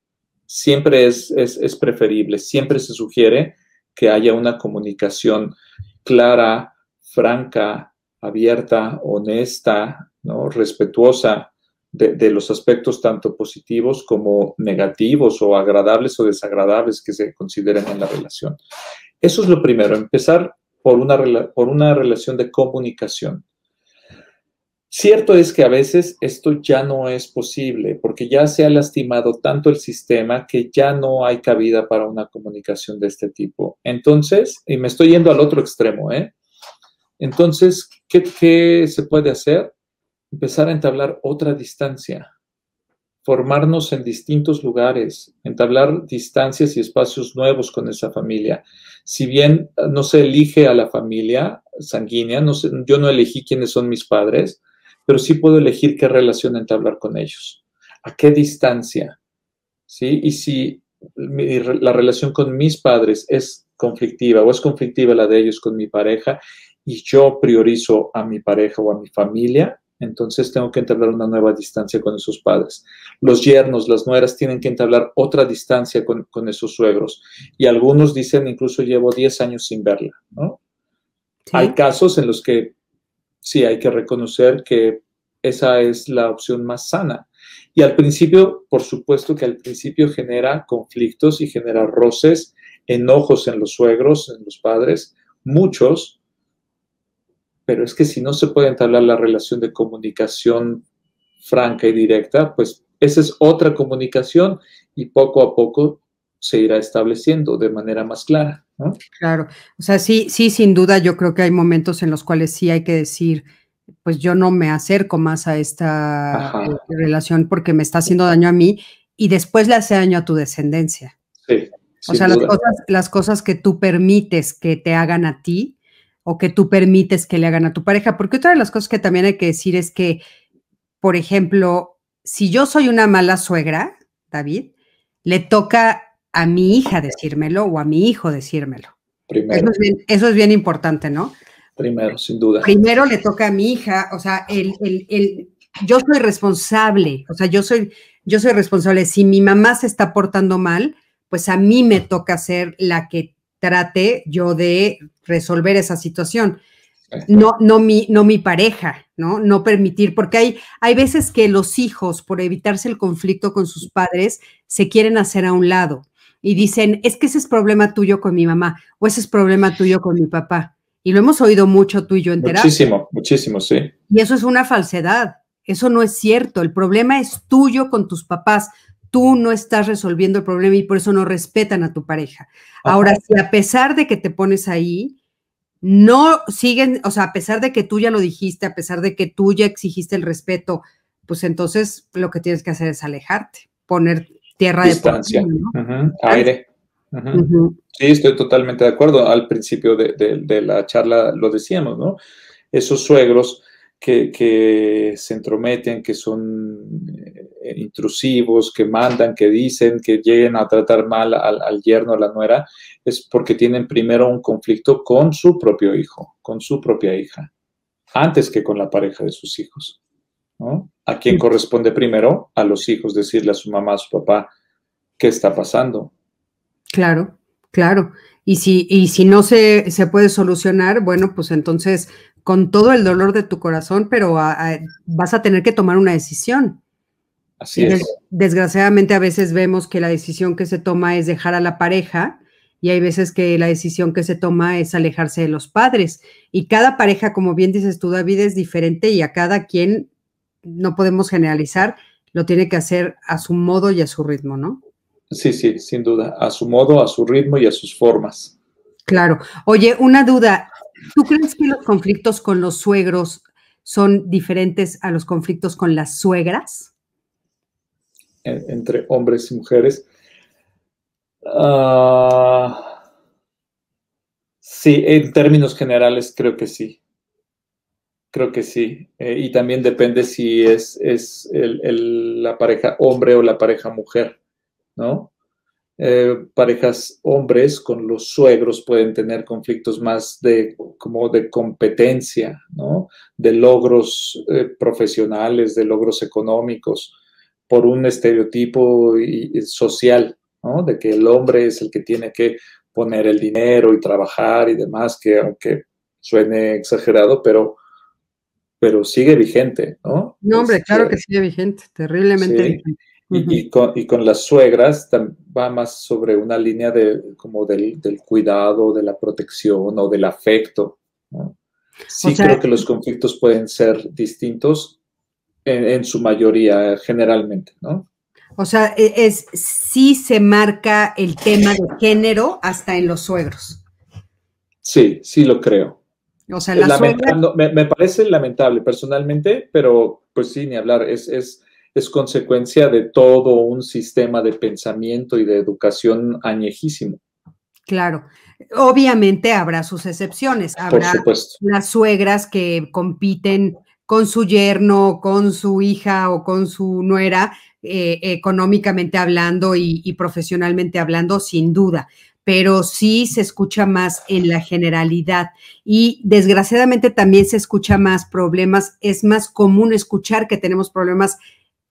Siempre es, es, es preferible, siempre se sugiere que haya una comunicación clara, franca, abierta, honesta, ¿no? Respetuosa de, de los aspectos tanto positivos como negativos o agradables o desagradables que se consideren en la relación. Eso es lo primero, empezar por una, por una relación de comunicación. Cierto es que a veces esto ya no es posible porque ya se ha lastimado tanto el sistema que ya no hay cabida para una comunicación de este tipo. Entonces, y me estoy yendo al otro extremo, ¿eh? Entonces, ¿qué, qué se puede hacer? Empezar a entablar otra distancia, formarnos en distintos lugares, entablar distancias y espacios nuevos con esa familia. Si bien no se elige a la familia sanguínea, no se, yo no elegí quiénes son mis padres, pero sí puedo elegir qué relación entablar con ellos, a qué distancia, ¿sí? Y si mi, la relación con mis padres es conflictiva o es conflictiva la de ellos con mi pareja y yo priorizo a mi pareja o a mi familia, entonces tengo que entablar una nueva distancia con esos padres. Los yernos, las nueras tienen que entablar otra distancia con, con esos suegros. Y algunos dicen, incluso llevo diez años sin verla, ¿no? Sí. Hay casos en los que sí, hay que reconocer que esa es la opción más sana. Y al principio, por supuesto que al principio genera conflictos y genera roces, enojos en los suegros, en los padres, muchos, pero es que si no se puede entablar la relación de comunicación franca y directa, pues esa es otra comunicación y poco a poco se irá estableciendo de manera más clara, ¿no? Claro, o sea, sí, sí, sin duda yo creo que hay momentos en los cuales sí hay que decir, pues yo no me acerco más a esta Ajá. relación porque me está haciendo daño a mí y después le hace daño a tu descendencia. Sí, o sea, las cosas, las cosas que tú permites que te hagan a ti o que tú permites que le hagan a tu pareja, porque otra de las cosas que también hay que decir es que, por ejemplo, si yo soy una mala suegra, David, le toca a mi hija decírmelo o a mi hijo decírmelo. Primero. Eso es bien, eso es bien importante, ¿no? Primero, sin duda. Primero le toca a mi hija, o sea, el, el, el, yo soy responsable, o sea, yo soy, yo soy responsable. Si mi mamá se está portando mal, pues a mí me toca ser la que trate yo de resolver esa situación, no, no, mi, no mi pareja, ¿no? No permitir, porque hay, hay veces que los hijos, por evitarse el conflicto con sus padres, se quieren hacer a un lado y dicen, es que ese es problema tuyo con mi mamá o ese es problema tuyo con mi papá. Y lo hemos oído mucho tú y yo en terapia. Muchísimo, muchísimo, sí. Y eso es una falsedad, eso no es cierto, el problema es tuyo con tus papás. Tú no estás resolviendo el problema y por eso no respetan a tu pareja. Ajá. Ahora, si a pesar de que te pones ahí, no siguen, o sea, a pesar de que tú ya lo dijiste, a pesar de que tú ya exigiste el respeto, pues entonces lo que tienes que hacer es alejarte, poner tierra distancia. De distancia, ¿no? Aire. Ajá. Uh-huh. Sí, estoy totalmente de acuerdo. Al principio de, de, de la charla lo decíamos, ¿no? Esos suegros que, que se entrometen, que son intrusivos, que mandan, que dicen, que lleguen a tratar mal al, al yerno, a la nuera, es porque tienen primero un conflicto con su propio hijo, con su propia hija, antes que con la pareja de sus hijos, ¿no? ¿A quién corresponde primero? A los hijos, decirle a su mamá, a su papá, ¿qué está pasando? Claro, claro. Y si, y si no se, se puede solucionar, bueno, pues entonces con todo el dolor de tu corazón, pero a, a, vas a tener que tomar una decisión. Así es. Desgraciadamente a veces vemos que la decisión que se toma es dejar a la pareja y hay veces que la decisión que se toma es alejarse de los padres. Y cada pareja, como bien dices tú, David, es diferente y a cada quien, no podemos generalizar, lo tiene que hacer a su modo y a su ritmo, ¿no? Sí, sí, sin duda. A su modo, a su ritmo y a sus formas. Claro. Oye, una duda. ¿Tú crees que los conflictos con los suegros son diferentes a los conflictos con las suegras? Entre hombres y mujeres. Uh, sí, en términos generales creo que sí. Creo que sí. Eh, y también depende si es, es el, el, la pareja hombre o la pareja mujer, ¿no? Eh, parejas hombres con los suegros pueden tener conflictos más de, como de competencia, ¿no? De logros eh, profesionales, de logros económicos, por un estereotipo y, y social, ¿no? De que el hombre es el que tiene que poner el dinero y trabajar y demás, que aunque suene exagerado, pero, pero sigue vigente, ¿no? No, hombre, este, claro que sigue vigente, terriblemente sí. vigente. Y, uh-huh. y, con, y con las suegras va más sobre una línea de, como del, del cuidado, de la protección o del afecto, ¿no? Sí, o sea, creo que los conflictos pueden ser distintos en, en su mayoría, generalmente, ¿no? O sea, es, sí se marca el tema de género hasta en los suegros. Sí, sí lo creo. O sea, la suegra... me, me parece lamentable personalmente, pero pues sí, ni hablar, es... es es consecuencia de todo un sistema de pensamiento y de educación añejísimo. Claro. Obviamente habrá sus excepciones. Habrá las suegras que compiten con su yerno, con su hija o con su nuera, eh, económicamente hablando y, y profesionalmente hablando, sin duda. Pero sí se escucha más en la generalidad y desgraciadamente también se escucha más problemas. Es más común escuchar que tenemos problemas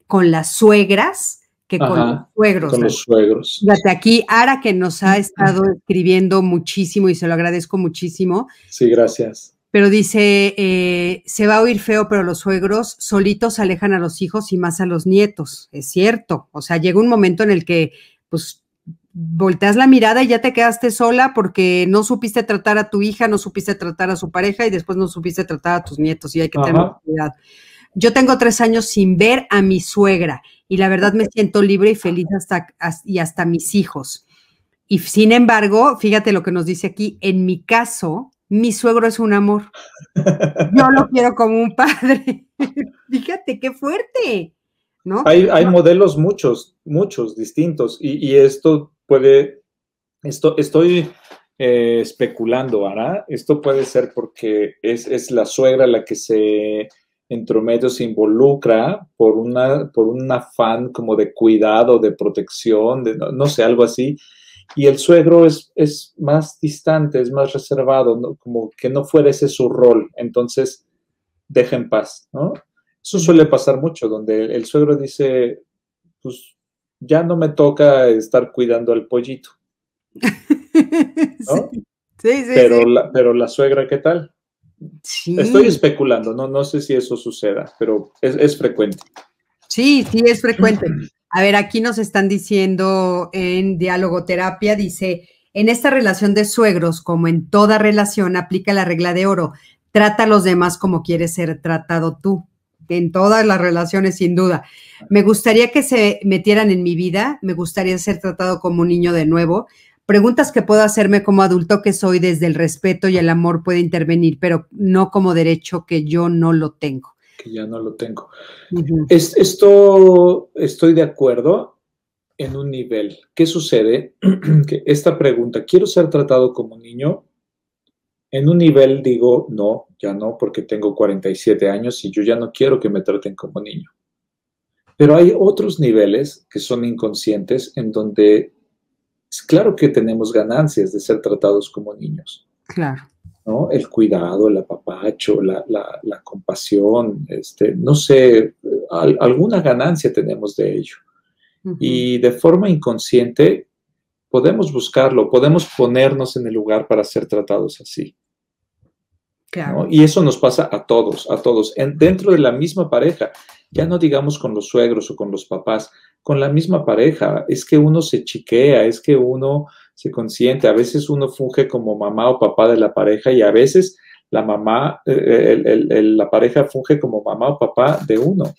con las suegras que Ajá, con los suegros. Con los suegros. Fíjate, aquí Ara, que nos ha estado escribiendo muchísimo y se lo agradezco muchísimo. Sí, gracias. Pero dice, eh, se va a oír feo, pero los suegros solitos alejan a los hijos y más a los nietos. Es cierto. O sea, llega un momento en el que, pues, volteas la mirada y ya te quedaste sola porque no supiste tratar a tu hija, no supiste tratar a su pareja y después no supiste tratar a tus nietos y hay que Ajá. tener cuidado. Yo tengo tres años sin ver a mi suegra y la verdad me siento libre y feliz hasta, hasta y hasta mis hijos. Y sin embargo, fíjate lo que nos dice aquí, en mi caso, mi suegro es un amor. Yo lo quiero como un padre. Fíjate qué fuerte, ¿no? Hay, hay modelos muchos, muchos distintos y, y esto puede, esto estoy... Eh, especulando, Ara, esto puede ser porque es, es la suegra la que se... entre medio se involucra por, una, por un afán como de cuidado, de protección, de no, no sé, algo así. Y el suegro es, es más distante, es más reservado, ¿no? Como que no fuera ese su rol. Entonces, deja en paz, ¿no? Eso suele pasar mucho, donde el, el suegro dice, pues, ya no me toca estar cuidando al pollito, ¿no? Sí, sí, sí. Pero, sí. La, pero la suegra, ¿qué tal? Sí. Estoy especulando, no, no sé si eso suceda, pero es, es frecuente. Sí, sí, es frecuente. A ver, aquí nos están diciendo en Dialogoterapia, dice, en esta relación de suegros, como en toda relación, aplica la regla de oro, trata a los demás como quieres ser tratado tú, en todas las relaciones, sin duda. Me gustaría que se metieran en mi vida, me gustaría ser tratado como un niño de nuevo. Preguntas que puedo hacerme como adulto que soy, desde el respeto y el amor puede intervenir, pero no como derecho que yo no lo tengo. Que ya no lo tengo. Uh-huh. Es, esto estoy de acuerdo en un nivel. ¿Qué sucede? Que esta pregunta, ¿quiero ser tratado como niño? En un nivel digo, no, ya no, porque tengo cuarenta y siete años y yo ya no quiero que me traten como niño. Pero hay otros niveles que son inconscientes en donde... Claro que tenemos ganancias de ser tratados como niños. Claro. ¿No? El cuidado, el apapacho, la, la, la compasión, este, no sé, al, alguna ganancia tenemos de ello. Uh-huh. Y de forma inconsciente podemos buscarlo, podemos ponernos en el lugar para ser tratados así. Claro. ¿No? Y eso nos pasa a todos, a todos, en, dentro de la misma pareja. Ya no digamos con los suegros o con los papás, con la misma pareja, es que uno se chiquea, es que uno se consiente, a veces uno funge como mamá o papá de la pareja y a veces la mamá, el, el, el, la pareja funge como mamá o papá de uno.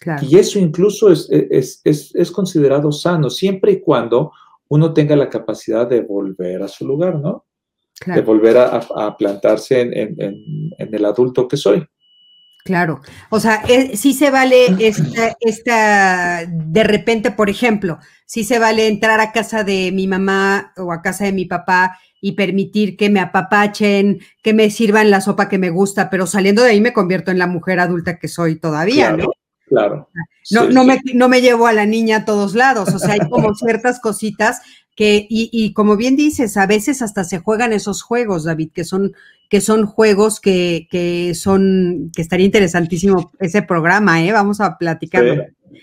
Claro. Y eso incluso es, es, es, es considerado sano, siempre y cuando uno tenga la capacidad de volver a su lugar, ¿no? Claro. De volver a, a plantarse en, en, en, en el adulto que soy. Claro, o sea, es, sí se vale esta, esta, de repente, por ejemplo, sí se vale entrar a casa de mi mamá o a casa de mi papá y permitir que me apapachen, que me sirvan la sopa que me gusta, pero saliendo de ahí me convierto en la mujer adulta que soy todavía, claro, ¿no? Claro. No, sí, no, sí. Me, no me llevo a la niña a todos lados, o sea, hay como ciertas cositas que, y, y como bien dices, a veces hasta se juegan esos juegos, David, que son... que son juegos que, que son, que estaría interesantísimo ese programa, ¿eh? Vamos a platicarlo. Sí.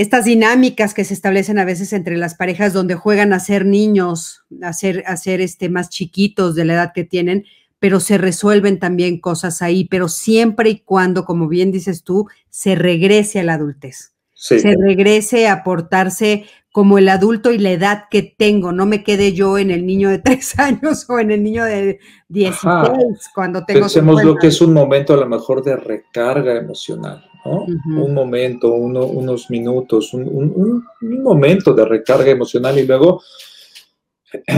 estas dinámicas que se establecen a veces entre las parejas donde juegan a ser niños, a ser, a ser este, más chiquitos de la edad que tienen, pero se resuelven también cosas ahí, pero siempre y cuando, como bien dices tú, se regrese a la adultez. Sí. Se regrese a portarse como el adulto y la edad que tengo. No me quede yo en el niño de tres años o en el niño de dieciséis cuando tengo... Pensemos lo que es un momento a lo mejor de recarga emocional, ¿no? Uh-huh. Un momento, uno, unos minutos, un, un, un momento de recarga emocional y luego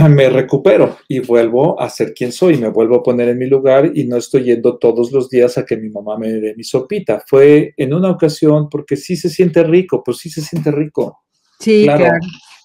me recupero y vuelvo a ser quien soy, me vuelvo a poner en mi lugar y no estoy yendo todos los días a que mi mamá me dé mi sopita. Fue en una ocasión porque sí se siente rico, pues sí se siente rico. Sí, claro, claro,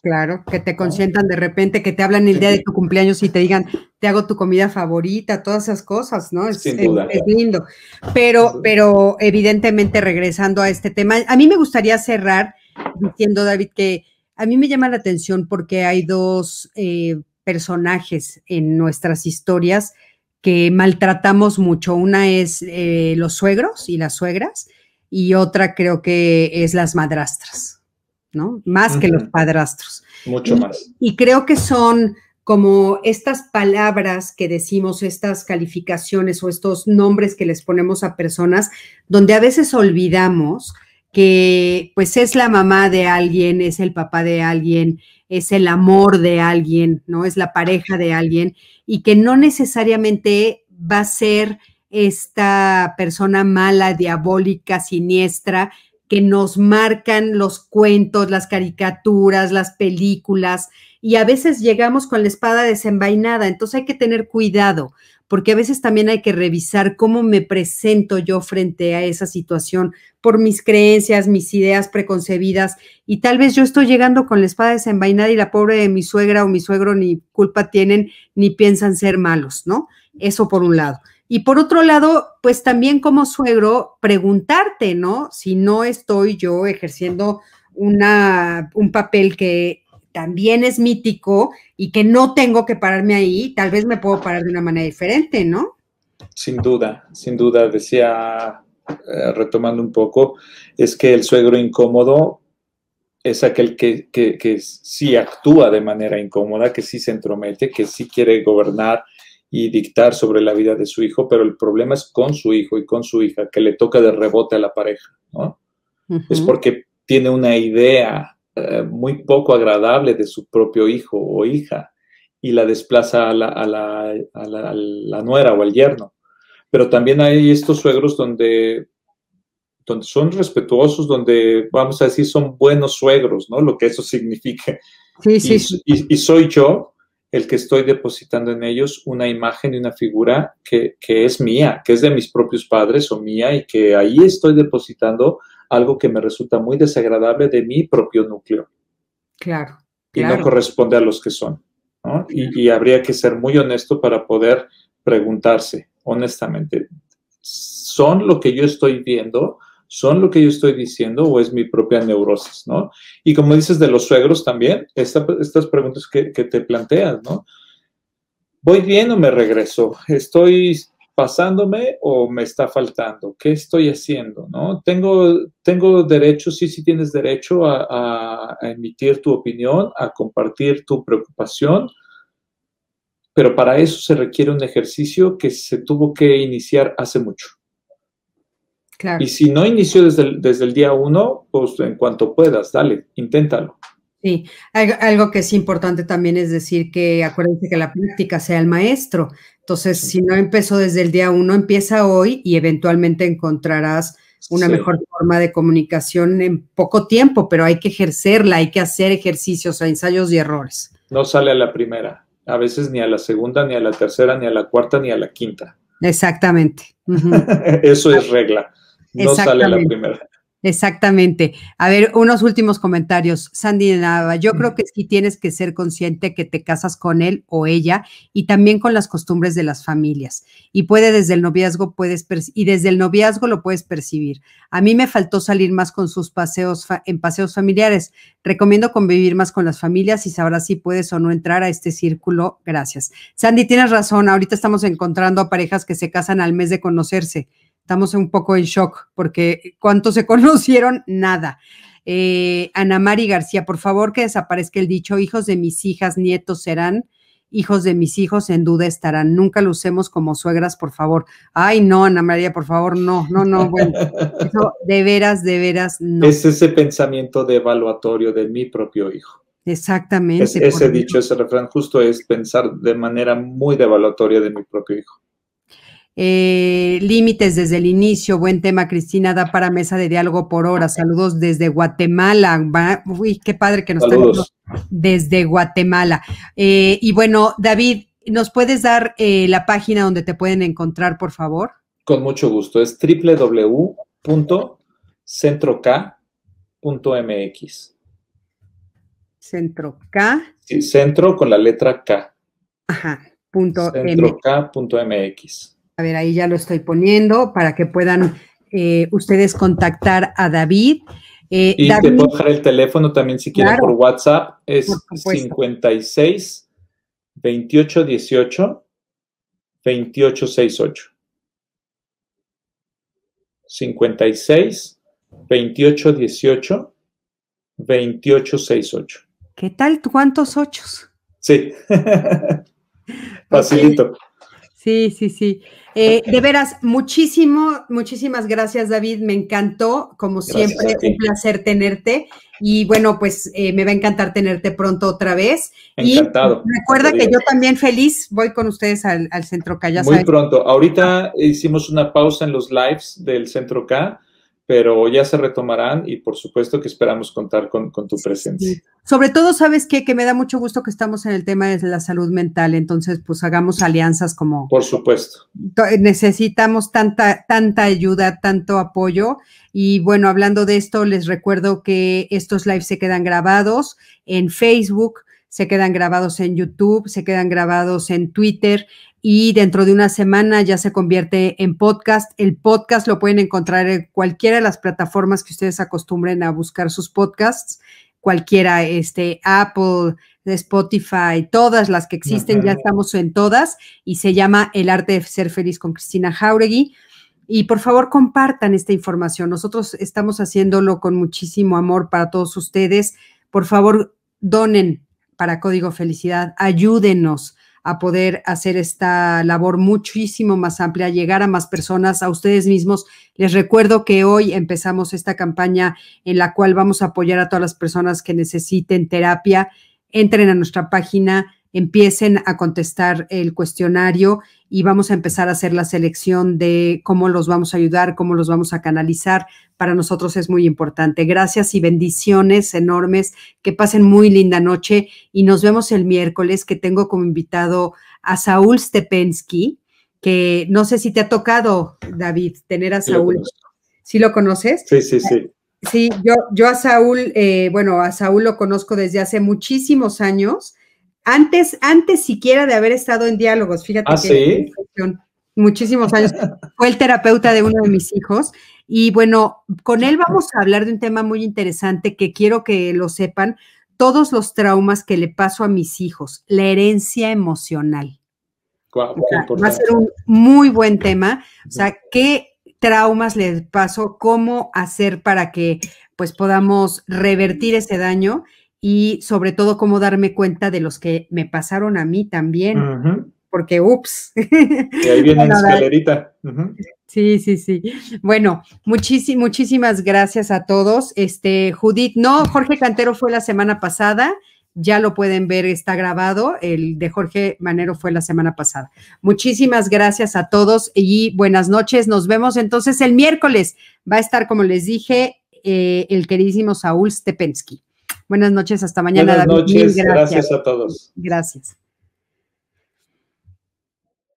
claro que te consientan de repente, que te hablan el día de tu cumpleaños y te digan, te hago tu comida favorita, todas esas cosas, ¿no? Es, Sin duda, es, es lindo. Pero, pero evidentemente regresando a este tema, a mí me gustaría cerrar diciendo, David, que a mí me llama la atención porque hay dos eh, personajes en nuestras historias que maltratamos mucho. Una es eh, los suegros y las suegras y otra creo que es las madrastras, ¿no? Más uh-huh. que los padrastros. Mucho y, más. Y creo que son como estas palabras que decimos, estas calificaciones o estos nombres que les ponemos a personas donde a veces olvidamos que pues es la mamá de alguien, es el papá de alguien, es el amor de alguien, ¿no? Es la pareja de alguien y que no necesariamente va a ser esta persona mala, diabólica, siniestra, que nos marcan los cuentos, las caricaturas, las películas y a veces llegamos con la espada desenvainada, entonces hay que tener cuidado porque a veces también hay que revisar cómo me presento yo frente a esa situación por mis creencias, mis ideas preconcebidas y tal vez yo estoy llegando con la espada desenvainada y la pobre de mi suegra o mi suegro ni culpa tienen ni piensan ser malos, ¿no? Eso por un lado. Y por otro lado, pues también como suegro preguntarte, ¿no? Si no estoy yo ejerciendo una, un papel que también es mítico y que no tengo que pararme ahí, tal vez me puedo parar de una manera diferente, ¿no? Sin duda, sin duda, decía, eh, retomando un poco, es que el suegro incómodo es aquel que, que, que sí actúa de manera incómoda, que sí se entromete, que sí quiere gobernar y dictar sobre la vida de su hijo, pero el problema es con su hijo y con su hija, que le toca de rebote a la pareja, ¿no? Uh-huh. Es porque tiene una idea muy poco agradable de su propio hijo o hija y la desplaza a la, a la, a la, a la nuera o al yerno. Pero también hay estos suegros donde, donde son respetuosos, donde vamos a decir son buenos suegros, ¿no? Lo que eso significa. Sí, sí, sí. Y, y, y soy yo el que estoy depositando en ellos una imagen y una figura que, que es mía, que es de mis propios padres o mía y que ahí estoy depositando algo que me resulta muy desagradable de mi propio núcleo. Claro. Y claro. No corresponde a los que son, ¿no? Claro. Y, y habría que ser muy honesto para poder preguntarse, honestamente, ¿son lo que yo estoy viendo? ¿Son lo que yo estoy diciendo o es mi propia neurosis, no? Y como dices de los suegros también, esta, estas preguntas que, que te planteas, ¿no? ¿Voy bien o me regreso? ¿Estoy pasándome o me está faltando? ¿Qué estoy haciendo, no? ¿Tengo, tengo derecho? Sí, sí tienes derecho a, a, a emitir tu opinión, a compartir tu preocupación, pero para eso se requiere un ejercicio que se tuvo que iniciar hace mucho. Claro. Y si no inició desde el, desde el día uno, pues en cuanto puedas, dale, inténtalo. Sí, algo que es importante también es decir que acuérdense que la práctica sea el maestro. Entonces, si no empezó desde el día uno, empieza hoy y eventualmente encontrarás una sí. mejor forma de comunicación en poco tiempo, pero hay que ejercerla, hay que hacer ejercicios, ensayos y errores. No sale a la primera, a veces ni a la segunda, ni a la tercera, ni a la cuarta, ni a la quinta. Exactamente. Uh-huh. Eso es regla, no sale a la primera. Exactamente. A ver, unos últimos comentarios. Sandy de Nava, yo creo que sí tienes que ser consciente que te casas con él o ella y también con las costumbres de las familias. Y puede desde el noviazgo puedes y desde el noviazgo lo puedes percibir. A mí me faltó salir más con sus paseos fa en paseos familiares. Recomiendo convivir más con las familias y sabrás si puedes o no entrar a este círculo. Gracias. Sandy, tienes razón. Ahorita estamos encontrando a parejas que se casan al mes de conocerse. Estamos un poco en shock porque ¿cuánto se conocieron? Nada. Eh, Ana Mari García, por favor que desaparezca el dicho, hijos de mis hijas, nietos serán, hijos de mis hijos en duda estarán, nunca lo usemos como suegras, por favor. Ay, no, Ana María, por favor, no, no, no, bueno, eso de veras, de veras, no. Es ese pensamiento de evaluatorio de mi propio hijo. Exactamente. Es, ese dicho, mí. ese refrán justo es pensar de manera muy devaluatoria de mi propio hijo. Eh, límites desde el inicio, buen tema, Cristina, da para mesa de diálogo por hora. Saludos desde Guatemala. Uy, qué padre que nos están viendo desde Guatemala. Eh, y bueno, David, ¿nos puedes dar eh, la página donde te pueden encontrar, por favor? Con mucho gusto, es doble u doble u doble u punto centro k punto m x. Centro K. Sí, centro con la letra K. Ajá, punto centro k punto m x. A ver, ahí ya lo estoy poniendo para que puedan eh, ustedes contactar a David. Eh, y David, te puedo dejar el teléfono también si quieren, claro, por WhatsApp. Es por cincuenta y seis, veintiocho dieciocho, veintiocho sesenta y ocho. cincuenta y seis, veintiocho dieciocho, veintiocho sesenta y ocho. ¿Qué tal? ¿Cuántos ochos? Sí. Facilito. Sí, sí, sí. Eh, de veras, muchísimo, muchísimas gracias, David. Me encantó, como gracias siempre, un placer tenerte. Y bueno, pues eh, me va a encantar tenerte pronto otra vez. Encantado. Y recuerda que yo también feliz voy con ustedes al, al Centro K. Ya Muy saben. pronto. Ahorita hicimos una pausa en los lives del Centro K, pero ya se retomarán y por supuesto que esperamos contar con, con tu presencia. Sí. Sobre todo, ¿sabes qué? Que me da mucho gusto que estamos en el tema de la salud mental, entonces pues hagamos alianzas como... Por supuesto. Necesitamos tanta, tanta ayuda, tanto apoyo y bueno, hablando de esto, les recuerdo que estos lives se quedan grabados en Facebook, se quedan grabados en YouTube, se quedan grabados en Twitter. Y dentro de una semana ya se convierte en podcast. El podcast lo pueden encontrar en cualquiera de las plataformas que ustedes acostumbren a buscar sus podcasts. Cualquiera, este, Apple, Spotify, todas las que existen, ya estamos en todas. Y se llama El Arte de Ser Feliz con Cristina Jáuregui. Y por favor, compartan esta información. Nosotros estamos haciéndolo con muchísimo amor para todos ustedes. Por favor, donen para Código Felicidad. Ayúdenos a poder hacer esta labor muchísimo más amplia, llegar a más personas, a ustedes mismos. Les recuerdo que hoy empezamos esta campaña en la cual vamos a apoyar a todas las personas que necesiten terapia. Entren a nuestra página, empiecen a contestar el cuestionario y vamos a empezar a hacer la selección de cómo los vamos a ayudar, cómo los vamos a canalizar. Para nosotros es muy importante. Gracias y bendiciones enormes. Que pasen muy linda noche y nos vemos el miércoles, que tengo como invitado a Saúl Stepensky, que no sé si te ha tocado, David, tener a Saúl. ¿Sí lo conoces? Sí, sí, sí. Sí, yo, yo a Saúl, eh, bueno, a Saúl lo conozco desde hace muchísimos años. Antes, antes siquiera de haber estado en diálogos, fíjate. ¿Ah, que sí? Muchísimos años. Fue el terapeuta de uno de mis hijos. Y bueno, con él vamos a hablar de un tema muy interesante que quiero que lo sepan, todos los traumas que le paso a mis hijos, la herencia emocional. Wow, qué importante. Va a ser un muy buen tema. O sea, ¿qué traumas les paso? ¿Cómo hacer para que pues podamos revertir ese daño? Y sobre todo, cómo darme cuenta de los que me pasaron a mí también. Uh-huh. Porque, ups. Y ahí viene la escalerita. Uh-huh. Sí, sí, sí. Bueno, muchis, muchísimas gracias a todos. Este, Judith, no, Jorge Cantero fue la semana pasada. Ya lo pueden ver, está grabado. El de Jorge Manero fue la semana pasada. Muchísimas gracias a todos y buenas noches. Nos vemos entonces el miércoles. Va a estar, como les dije, eh, el queridísimo Saúl Stepensky. Buenas noches, hasta mañana. Buenas noches, David. Gracias. Gracias a todos. Gracias.